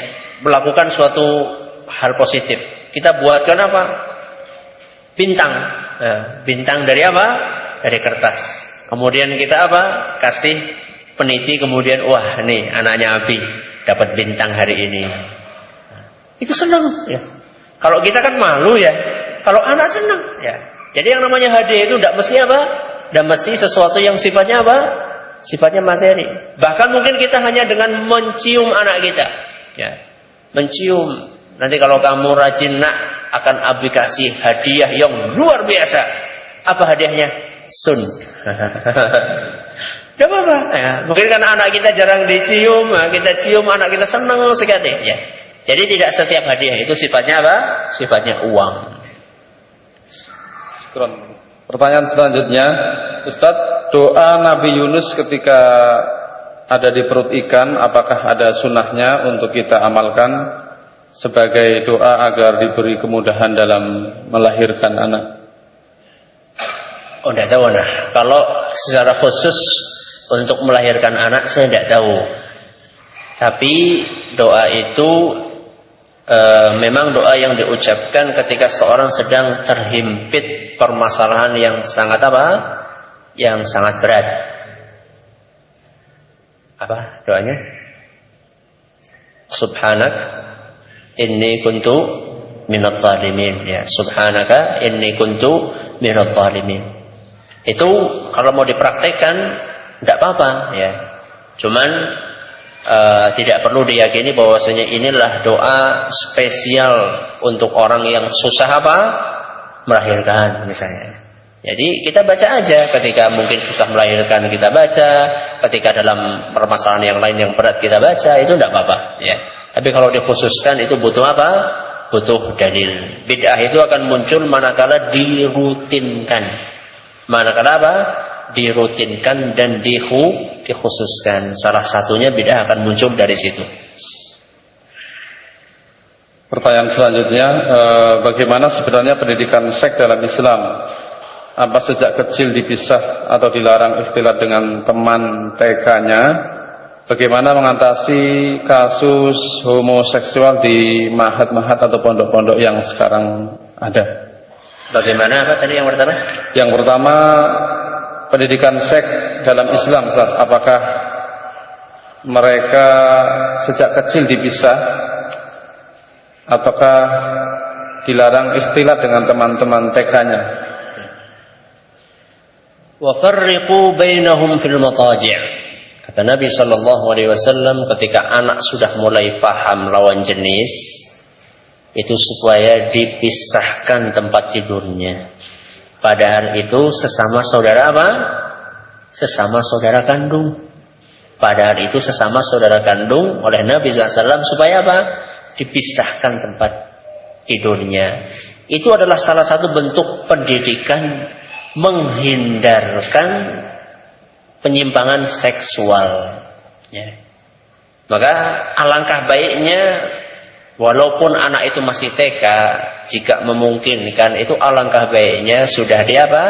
melakukan suatu hal positif, kita buatkan apa? Bintang. Nah, bintang dari apa? Dari kertas. Kemudian kita apa? Kasih peniti, kemudian wah nih anaknya Abi dapat bintang hari ini. Itu senang ya. Kalau kita kan malu ya, kalau anak senang ya. Jadi yang namanya hadiah itu tidak mesti apa? Tidak mesti sesuatu yang sifatnya apa? Sifatnya materi. Bahkan mungkin kita hanya dengan mencium anak kita, ya, mencium. Nanti kalau kamu rajin nak, akan Abi kasih hadiah yang luar biasa. Apa hadiahnya? Sun. Tidak apa-apa. Ya. Mungkin karena anak kita jarang dicium, kita cium anak kita senang sekali. Ya. Jadi tidak setiap hadiah itu sifatnya apa? Sifatnya uang. Pertanyaan selanjutnya, Ustaz, doa Nabi Yunus ketika ada di perut ikan, apakah ada sunnahnya untuk kita amalkan sebagai doa agar diberi kemudahan dalam melahirkan anak? Oh, tidak tahu nah. Kalau secara khusus untuk melahirkan anak saya tidak tahu. Tapi doa itu e, memang doa yang diucapkan ketika seorang sedang terhimpit permasalahan yang sangat apa? Yang sangat berat. Apa doanya? Subhanak inni kuntu minadh dhalimin. Ya, subhanaka inni kuntu minadh dhalimin. Itu kalau mau dipraktekkan tidak apa-apa ya. Cuman Uh, tidak perlu diyakini bahwasanya inilah doa spesial untuk orang yang susah apa melahirkan misalnya. Jadi kita baca aja ketika mungkin susah melahirkan kita baca, ketika dalam permasalahan yang lain yang berat kita baca, itu tidak apa-apa ya. Tapi kalau dikhususkan itu butuh apa? Butuh dalil. Bid'ah itu akan muncul manakala dirutinkan. Manakala apa? Dirutinkan dan dihu, dikhususkan. Salah satunya bid'ah akan muncul dari situ. Pertanyaan selanjutnya, e, bagaimana sebenarnya pendidikan seks dalam Islam? Apa sejak kecil dipisah atau dilarang ikhtilat dengan teman T K-nya? Bagaimana mengatasi kasus homoseksual di mahat-mahat atau pondok-pondok yang sekarang ada? Bagaimana apa tadi yang pertama? Yang pertama, pendidikan seks dalam Islam, Ustaz, apakah mereka sejak kecil dipisah ataukah dilarang ikhtilat dengan teman-teman T K-nya? wa farriqu bainahum fil mataji'. Kata Nabi Shallallahu Alaihi Wasallam, ketika anak sudah mulai paham lawan jenis, itu supaya dipisahkan tempat tidurnya. Padahal itu sesama saudara apa? Sesama saudara kandung. Padahal itu sesama saudara kandung oleh Nabi Shallallahu Alaihi Wasallam supaya apa? Dipisahkan tempat tidurnya. Itu adalah salah satu bentuk pendidikan menghindarkan penyimpangan seksual. Ya. Maka alangkah baiknya, walaupun anak itu masih T K, jika memungkinkan itu alangkah baiknya sudah di apa?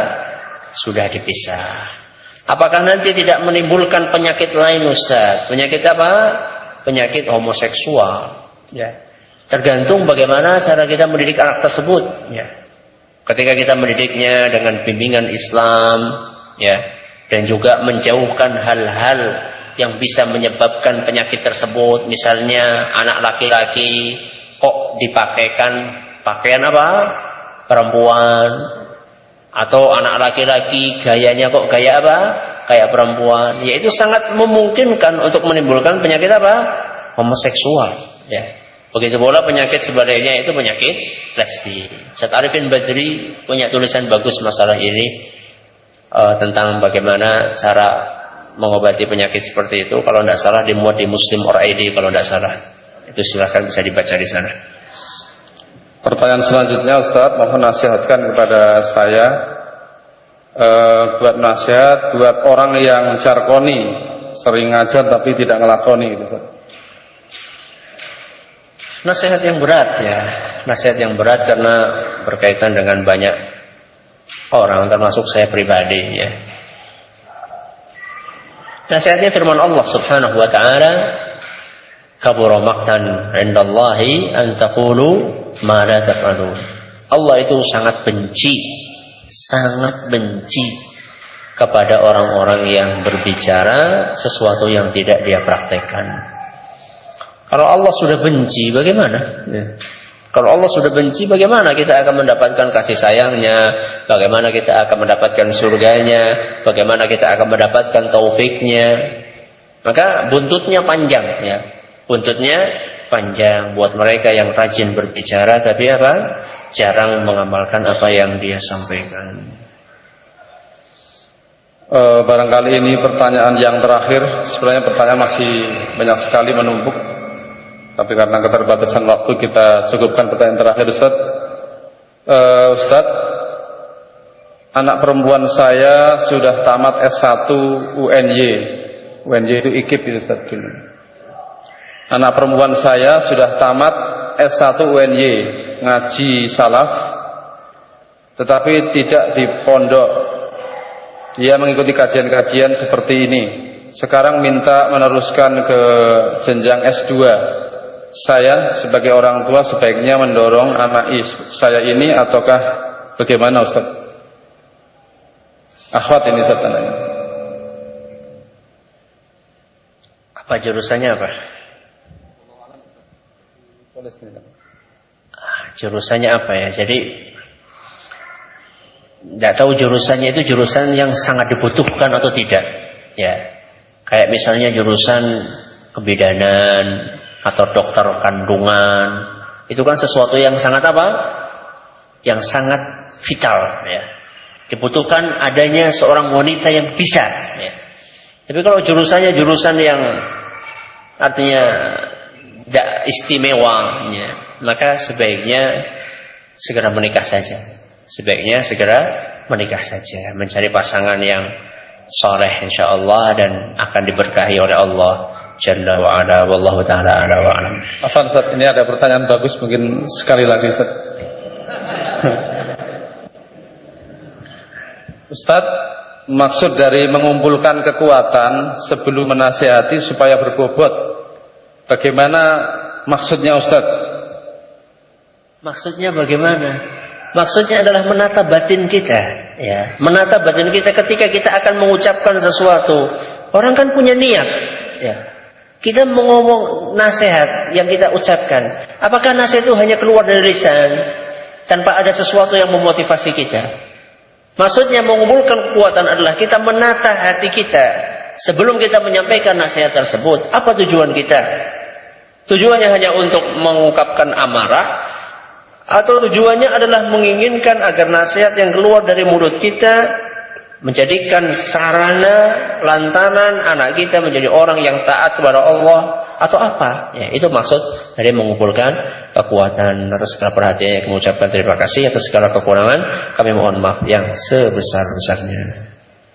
Sudah dipisah. Apakah nanti tidak menimbulkan penyakit lain, Ustaz? Penyakit apa? Penyakit homoseksual. Ya. Tergantung bagaimana cara kita mendidik anak tersebut. Ya. Ketika kita mendidiknya dengan bimbingan Islam, ya. Dan juga menjauhkan hal-hal yang bisa menyebabkan penyakit tersebut. Misalnya anak laki-laki kok dipakaikan pakaian apa? Perempuan. Atau anak laki-laki gayanya kok gaya apa? Kayak perempuan. Yaitu sangat memungkinkan untuk menimbulkan penyakit apa? Homoseksual. Ya. Begitu pula penyakit sebagainya itu penyakit lesbi. Ustaz Arifin Badri punya tulisan bagus masalah ini. Tentang bagaimana cara mengobati penyakit seperti itu, kalau tidak salah dimuat di Muslim or I D, kalau tidak salah itu silahkan bisa dibaca di sana. Pertanyaan selanjutnya, Ustaz, mohon nasihatkan kepada saya e, buat nasihat buat orang yang jarkoni, sering ngajar tapi tidak ngelakoni gitu. Nasihat yang berat ya, nasihat yang berat karena berkaitan dengan banyak orang, termasuk saya pribadi ya. Nasihatnya firman Allah Subhanahu wa taala, kabura maqtan 'indallahi an taqulu ma la taf'alun. Allah itu sangat benci, sangat benci kepada orang-orang yang berbicara sesuatu yang tidak dia praktekkan. Kalau Allah sudah benci, bagaimana? Ya. Kalau Allah sudah benci, bagaimana kita akan mendapatkan kasih sayangnya? Bagaimana kita akan mendapatkan surganya? Bagaimana kita akan mendapatkan taufiknya? Maka buntutnya panjang, ya. Buntutnya panjang buat mereka yang rajin berbicara, tapi apa? Jarang mengamalkan apa yang dia sampaikan. E, barangkali ini pertanyaan yang terakhir. Sebenarnya pertanyaan masih banyak sekali menumpuk. Tapi karena keterbatasan waktu kita cukupkan pertanyaan terakhir, Ustaz. Uh, Ustaz, anak perempuan saya sudah tamat S satu U N Y. U N Y itu I K I P itu, Ustaz. Anak perempuan saya sudah tamat S satu U N Y, ngaji salaf, tetapi tidak di pondok. Dia mengikuti kajian-kajian seperti ini. Sekarang minta meneruskan ke jenjang S dua. Saya sebagai orang tua sebaiknya mendorong anak saya ini ataukah bagaimana, Ustaz? Akhwat ini saya tanya. Apa jurusannya apa? Ah, jurusannya apa ya? Jadi tidak tahu jurusannya itu jurusan yang sangat dibutuhkan atau tidak. Ya, kayak misalnya jurusan kebidanan atau dokter kandungan, itu kan sesuatu yang sangat apa? Yang sangat vital, ya. Dibutuhkan adanya seorang wanita yang bisa, ya. Tapi kalau jurusannya jurusan yang artinya tidak istimewa, ya, maka sebaiknya segera menikah saja. Sebaiknya segera menikah saja, mencari pasangan yang soleh insyaallah dan akan diberkahi oleh Allah jalla wa ala, wallahu taala ala wa alam. Afan, Ustaz, ini ada pertanyaan bagus, mungkin sekali lagi, Ustaz. Ustaz, maksud dari mengumpulkan kekuatan sebelum menasihati supaya berbobot, bagaimana maksudnya, Ustaz? Maksudnya bagaimana? Maksudnya adalah menata batin kita, ya. Menata batin kita ketika kita akan mengucapkan sesuatu. Orang kan punya niat, ya. Kita mengomong nasihat yang kita ucapkan. Apakah nasihat itu hanya keluar dari lisan tanpa ada sesuatu yang memotivasi kita? Maksudnya mengumpulkan kekuatan adalah kita menata hati kita sebelum kita menyampaikan nasihat tersebut. Apa tujuan kita? Tujuannya hanya untuk mengungkapkan amarah, atau tujuannya adalah menginginkan agar nasihat yang keluar dari mulut kita menjadikan sarana lantaran anak kita menjadi orang yang taat kepada Allah atau apa? Ya, itu maksud dari mengumpulkan kekuatan. Atas segala perhatiannya kami ucapkan terima kasih. Atas segala kekurangan kami mohon maaf yang sebesar-besarnya.